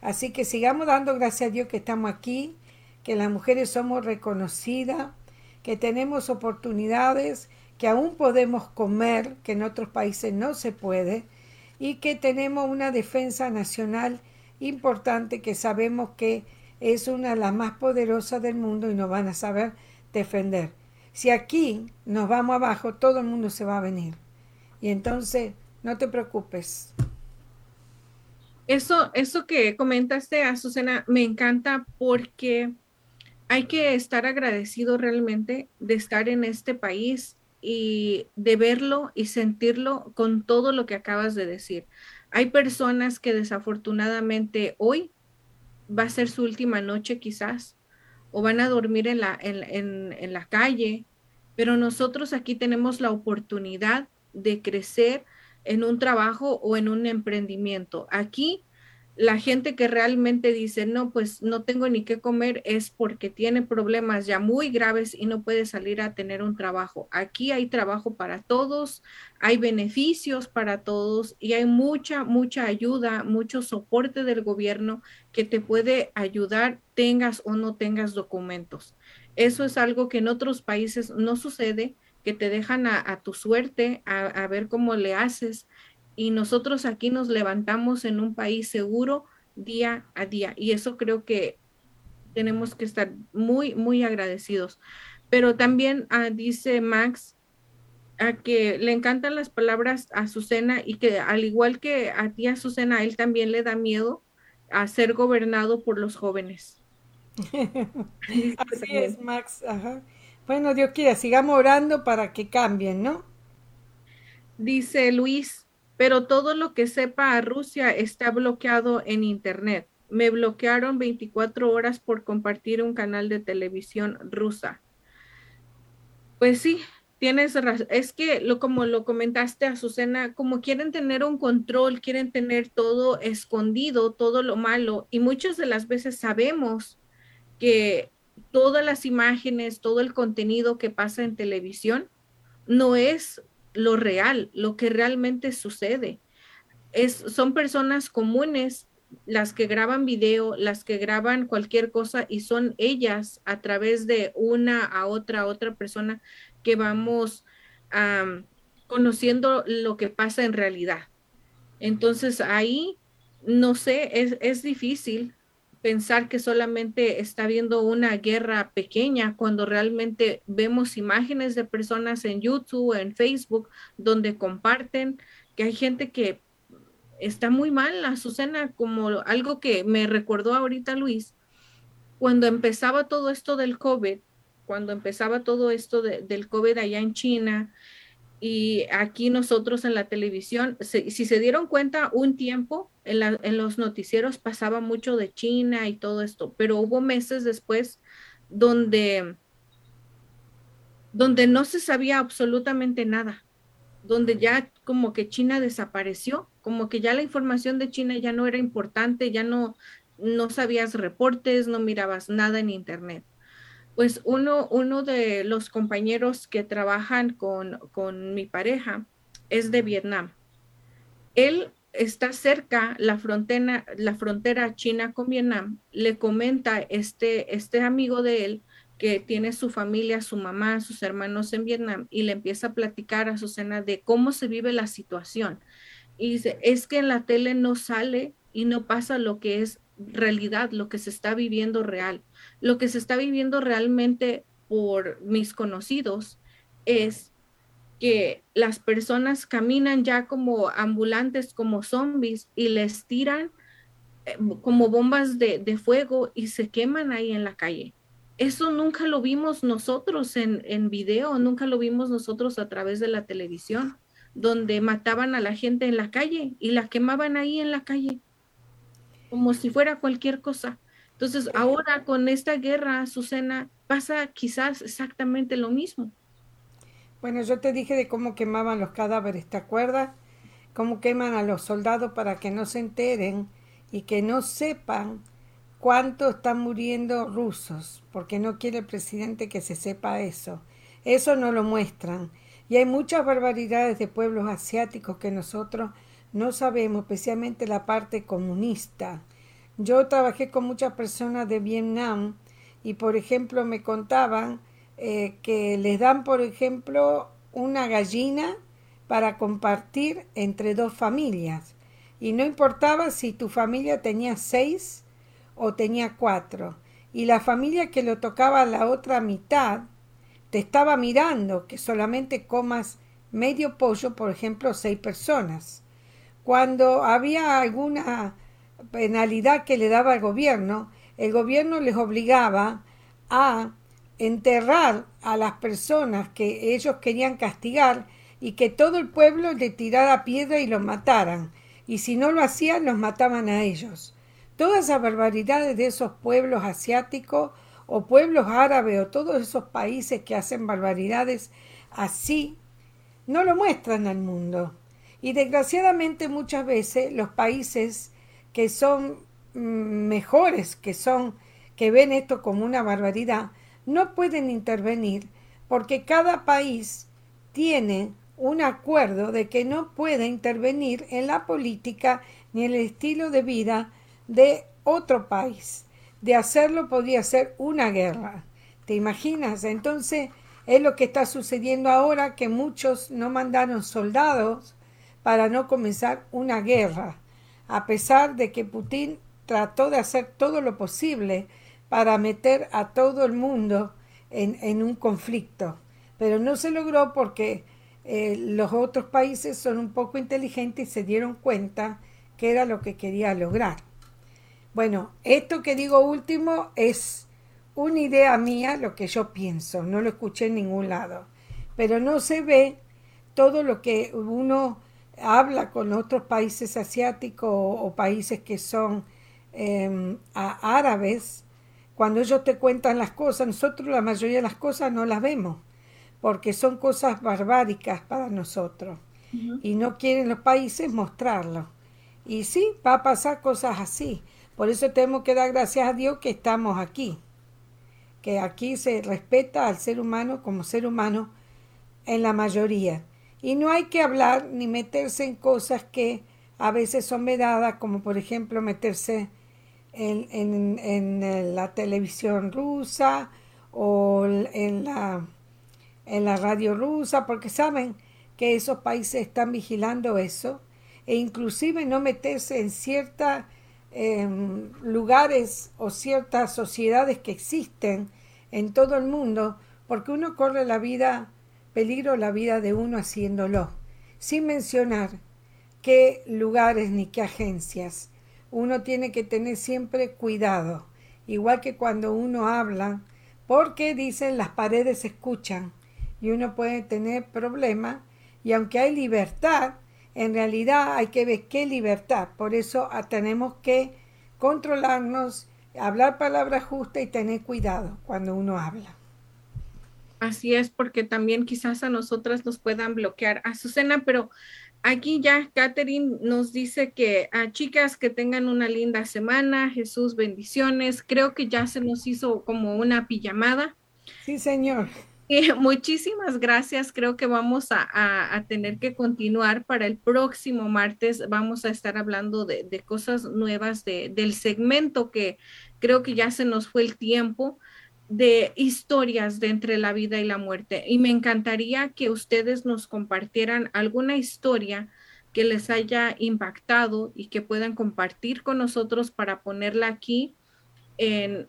Así que sigamos dando gracias a Dios que estamos aquí, que las mujeres somos reconocidas, que tenemos oportunidades, que aún podemos comer, que en otros países no se puede, y que tenemos una defensa nacional importante que sabemos que es una de las más poderosas del mundo y nos van a saber defender. Si aquí nos vamos abajo, todo el mundo se va a venir. Y entonces, no te preocupes. Eso que comentaste, Azucena, me encanta porque hay que estar agradecido realmente de estar en este país y de verlo y sentirlo con todo lo que acabas de decir. Hay personas que desafortunadamente hoy va a ser su última noche quizás, o van a dormir en la calle, pero nosotros aquí tenemos la oportunidad de crecer en un trabajo o en un emprendimiento. Aquí la gente que realmente dice, no, pues no tengo ni qué comer, es porque tiene problemas ya muy graves y no puede salir a tener un trabajo. Aquí hay trabajo para todos, hay beneficios para todos y hay mucha ayuda, mucho soporte del gobierno que te puede ayudar, tengas o no tengas documentos. Eso es algo que en otros países no sucede, que te dejan a tu suerte, a ver cómo le haces. Y nosotros aquí nos levantamos en un país seguro día a día. Y eso creo que tenemos que estar muy agradecidos. Pero también dice Max a que le encantan las palabras a Azucena y que al igual que a ti, Azucena, a él también le da miedo a ser gobernado por los jóvenes. Así es, Max. Ajá. Bueno, Dios quiera, sigamos orando para que cambien, ¿no? Dice Luis. Pero todo lo que sepa a Rusia está bloqueado en internet. Me bloquearon 24 horas por compartir un canal de televisión rusa. Pues sí, tienes razón. Es que como lo comentaste, Azucena, como quieren tener un control, quieren tener todo escondido, todo lo malo. Y muchas de las veces sabemos que todas las imágenes, todo el contenido que pasa en televisión no es lo real, lo que realmente sucede. Son personas comunes las que graban video, las que graban cualquier cosa y son ellas a través de una a otra persona que vamos conociendo lo que pasa en realidad. Entonces ahí, no sé, es difícil pensar que solamente está viendo una guerra pequeña cuando realmente vemos imágenes de personas en YouTube, en Facebook, donde comparten que hay gente que está muy mal. Azucena, como algo que me recordó ahorita Luis, cuando empezaba todo esto del COVID, del COVID allá en China y aquí nosotros en la televisión, si se dieron cuenta un tiempo, en los noticieros pasaba mucho de China y todo esto, pero hubo meses después donde no se sabía absolutamente nada, donde ya como que China desapareció, como que ya la información de China ya no era importante, ya no sabías reportes, no mirabas nada en internet. Pues uno de los compañeros que trabajan con mi pareja es de Vietnam. Él está cerca la frontera China con Vietnam. Le comenta este amigo de él que tiene su familia, su mamá, sus hermanos en Vietnam, y le empieza a platicar a Azucena de cómo se vive la situación. Y dice, es que en la tele no sale y no pasa lo que es realidad, lo que se está viviendo real. Lo que se está viviendo realmente por mis conocidos es que las personas caminan ya como ambulantes, como zombies, y les tiran como bombas de fuego y se queman ahí en la calle. Eso nunca lo vimos nosotros en video, nunca lo vimos nosotros a través de la televisión, donde mataban a la gente en la calle y la quemaban ahí en la calle, como si fuera cualquier cosa. Entonces, ahora con esta guerra, Azucena, pasa quizás exactamente lo mismo. Bueno, yo te dije de cómo quemaban los cadáveres, ¿te acuerdas? Cómo queman a los soldados para que no se enteren y que no sepan cuánto están muriendo rusos, porque no quiere el presidente que se sepa eso. Eso no lo muestran. Y hay muchas barbaridades de pueblos asiáticos que nosotros no sabemos, especialmente la parte comunista. Yo trabajé con muchas personas de Vietnam y, por ejemplo, me contaban que les dan, por ejemplo, una gallina para compartir entre dos familias. Y no importaba si tu familia tenía 6 o tenía 4. Y la familia que lo tocaba a la otra mitad te estaba mirando que solamente comas medio pollo, por ejemplo, 6 personas. Cuando había alguna penalidad que le daba al gobierno, el gobierno les obligaba a enterrar a las personas que ellos querían castigar y que todo el pueblo le tirara piedra y los mataran. Y si no lo hacían, los mataban a ellos. Todas las barbaridades de esos pueblos asiáticos o pueblos árabes o todos esos países que hacen barbaridades así, no lo muestran al mundo. Y desgraciadamente muchas veces los países que son mejores, que ven esto como una barbaridad, no pueden intervenir porque cada país tiene un acuerdo de que no puede intervenir en la política ni en el estilo de vida de otro país. De hacerlo podría ser una guerra. ¿Te imaginas? Entonces es lo que está sucediendo ahora, que muchos no mandaron soldados para no comenzar una guerra, a pesar de que Putin trató de hacer todo lo posible para meter a todo el mundo en un conflicto. Pero no se logró porque los otros países son un poco inteligentes y se dieron cuenta que era lo que quería lograr. Bueno, esto que digo último es una idea mía, lo que yo pienso, no lo escuché en ningún lado. Pero no se ve todo lo que uno habla con otros países asiáticos o países que son árabes. Cuando ellos te cuentan las cosas, nosotros la mayoría de las cosas no las vemos, porque son cosas barbáricas para nosotros. Uh-huh. Y no quieren los países mostrarlo. Y sí, va a pasar cosas así. Por eso tenemos que dar gracias a Dios que estamos aquí, que aquí se respeta al ser humano como ser humano en la mayoría. Y no hay que hablar ni meterse en cosas que a veces son vedadas, como por ejemplo meterse en la televisión rusa o en la radio rusa, porque saben que esos países están vigilando eso, e inclusive no meterse en ciertos lugares o ciertas sociedades que existen en todo el mundo, porque uno corre peligro la vida de uno haciéndolo, sin mencionar qué lugares ni qué agencias. Uno tiene que tener siempre cuidado, igual que cuando uno habla, porque dicen las paredes escuchan, y uno puede tener problemas, y aunque hay libertad, en realidad hay que ver qué libertad. Por eso tenemos que controlarnos, hablar palabras justas y tener cuidado cuando uno habla. Así es, porque también quizás a nosotras nos puedan bloquear. Azucena, pero aquí ya Katherine nos dice que a chicas que tengan una linda semana, Jesús, bendiciones. Creo que ya se nos hizo como una pijamada. Sí, señor. Muchísimas gracias. Creo que vamos a tener que continuar para el próximo martes. Vamos a estar hablando de cosas nuevas del segmento que creo que ya se nos fue el tiempo, de historias de entre la vida y la muerte. Y me encantaría que ustedes nos compartieran alguna historia que les haya impactado y que puedan compartir con nosotros para ponerla aquí en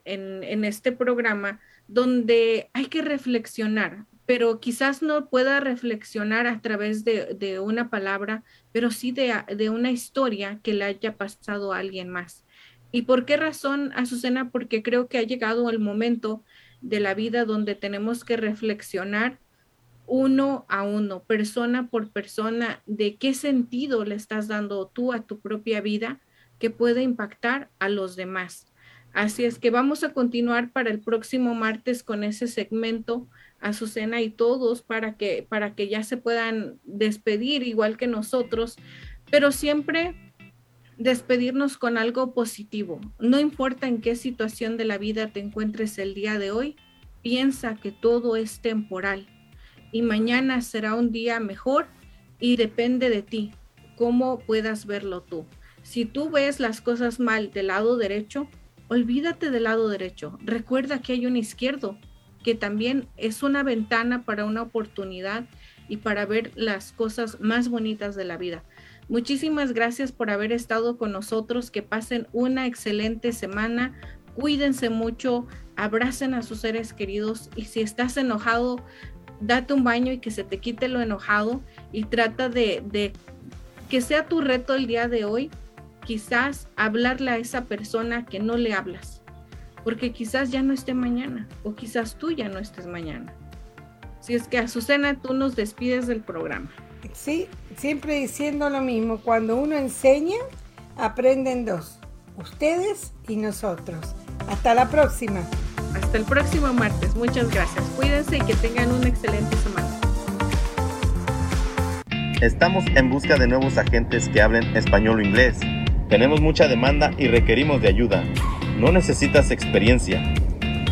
este programa, donde hay que reflexionar pero quizás no pueda reflexionar a través de una palabra, pero sí de una historia que le haya pasado a alguien más. ¿Y por qué razón, Azucena? Porque creo que ha llegado el momento de la vida donde tenemos que reflexionar uno a uno, persona por persona, de qué sentido le estás dando tú a tu propia vida que puede impactar a los demás. Así es que vamos a continuar para el próximo martes con ese segmento, Azucena, y todos para que ya se puedan despedir igual que nosotros, pero siempre despedirnos con algo positivo. No importa en qué situación de la vida te encuentres el día de hoy, piensa que todo es temporal y mañana será un día mejor y depende de ti, cómo puedas verlo tú. Si tú ves las cosas mal del lado derecho, olvídate del lado derecho. Recuerda que hay un izquierdo, que también es una ventana para una oportunidad y para ver las cosas más bonitas de la vida. Muchísimas gracias por haber estado con nosotros. Que pasen una excelente semana. Cuídense mucho. Abracen a sus seres queridos. Y si estás enojado, date un baño y que se te quite lo enojado. Y trata de que sea tu reto el día de hoy. Quizás hablarle a esa persona que no le hablas, porque quizás ya no esté mañana, o quizás tú ya no estés mañana. Si es que, Azucena, tú nos despides del programa. Sí, siempre diciendo lo mismo, cuando uno enseña, aprenden dos, ustedes y nosotros. Hasta la próxima. Hasta el próximo martes, muchas gracias. Cuídense y que tengan una excelente semana. Estamos en busca de nuevos agentes que hablen español o inglés. Tenemos mucha demanda y requerimos de ayuda. No necesitas experiencia.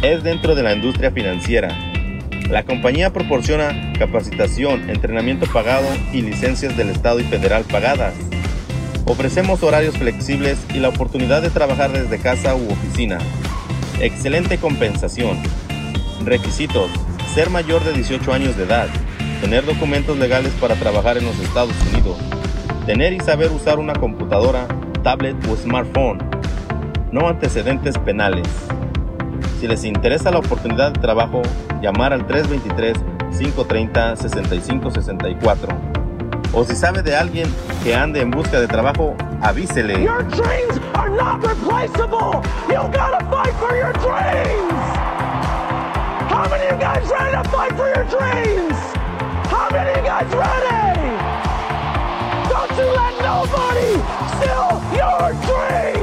Es dentro de la industria financiera. La compañía proporciona capacitación, entrenamiento pagado y licencias del Estado y federal pagadas. Ofrecemos horarios flexibles y la oportunidad de trabajar desde casa u oficina. Excelente compensación. Requisitos: ser mayor de 18 años de edad, tener documentos legales para trabajar en los Estados Unidos, tener y saber usar una computadora, tablet o smartphone. No antecedentes penales. Si les interesa la oportunidad de trabajo, llamar al 323-530-6564. O si sabe de alguien que ande en busca de trabajo, avísele. Your dreams are not replaceable. You gotta fight for your dreams. How many of you guys ready to fight for your dreams? How many of you guys ready? Don't you let nobody steal your dreams.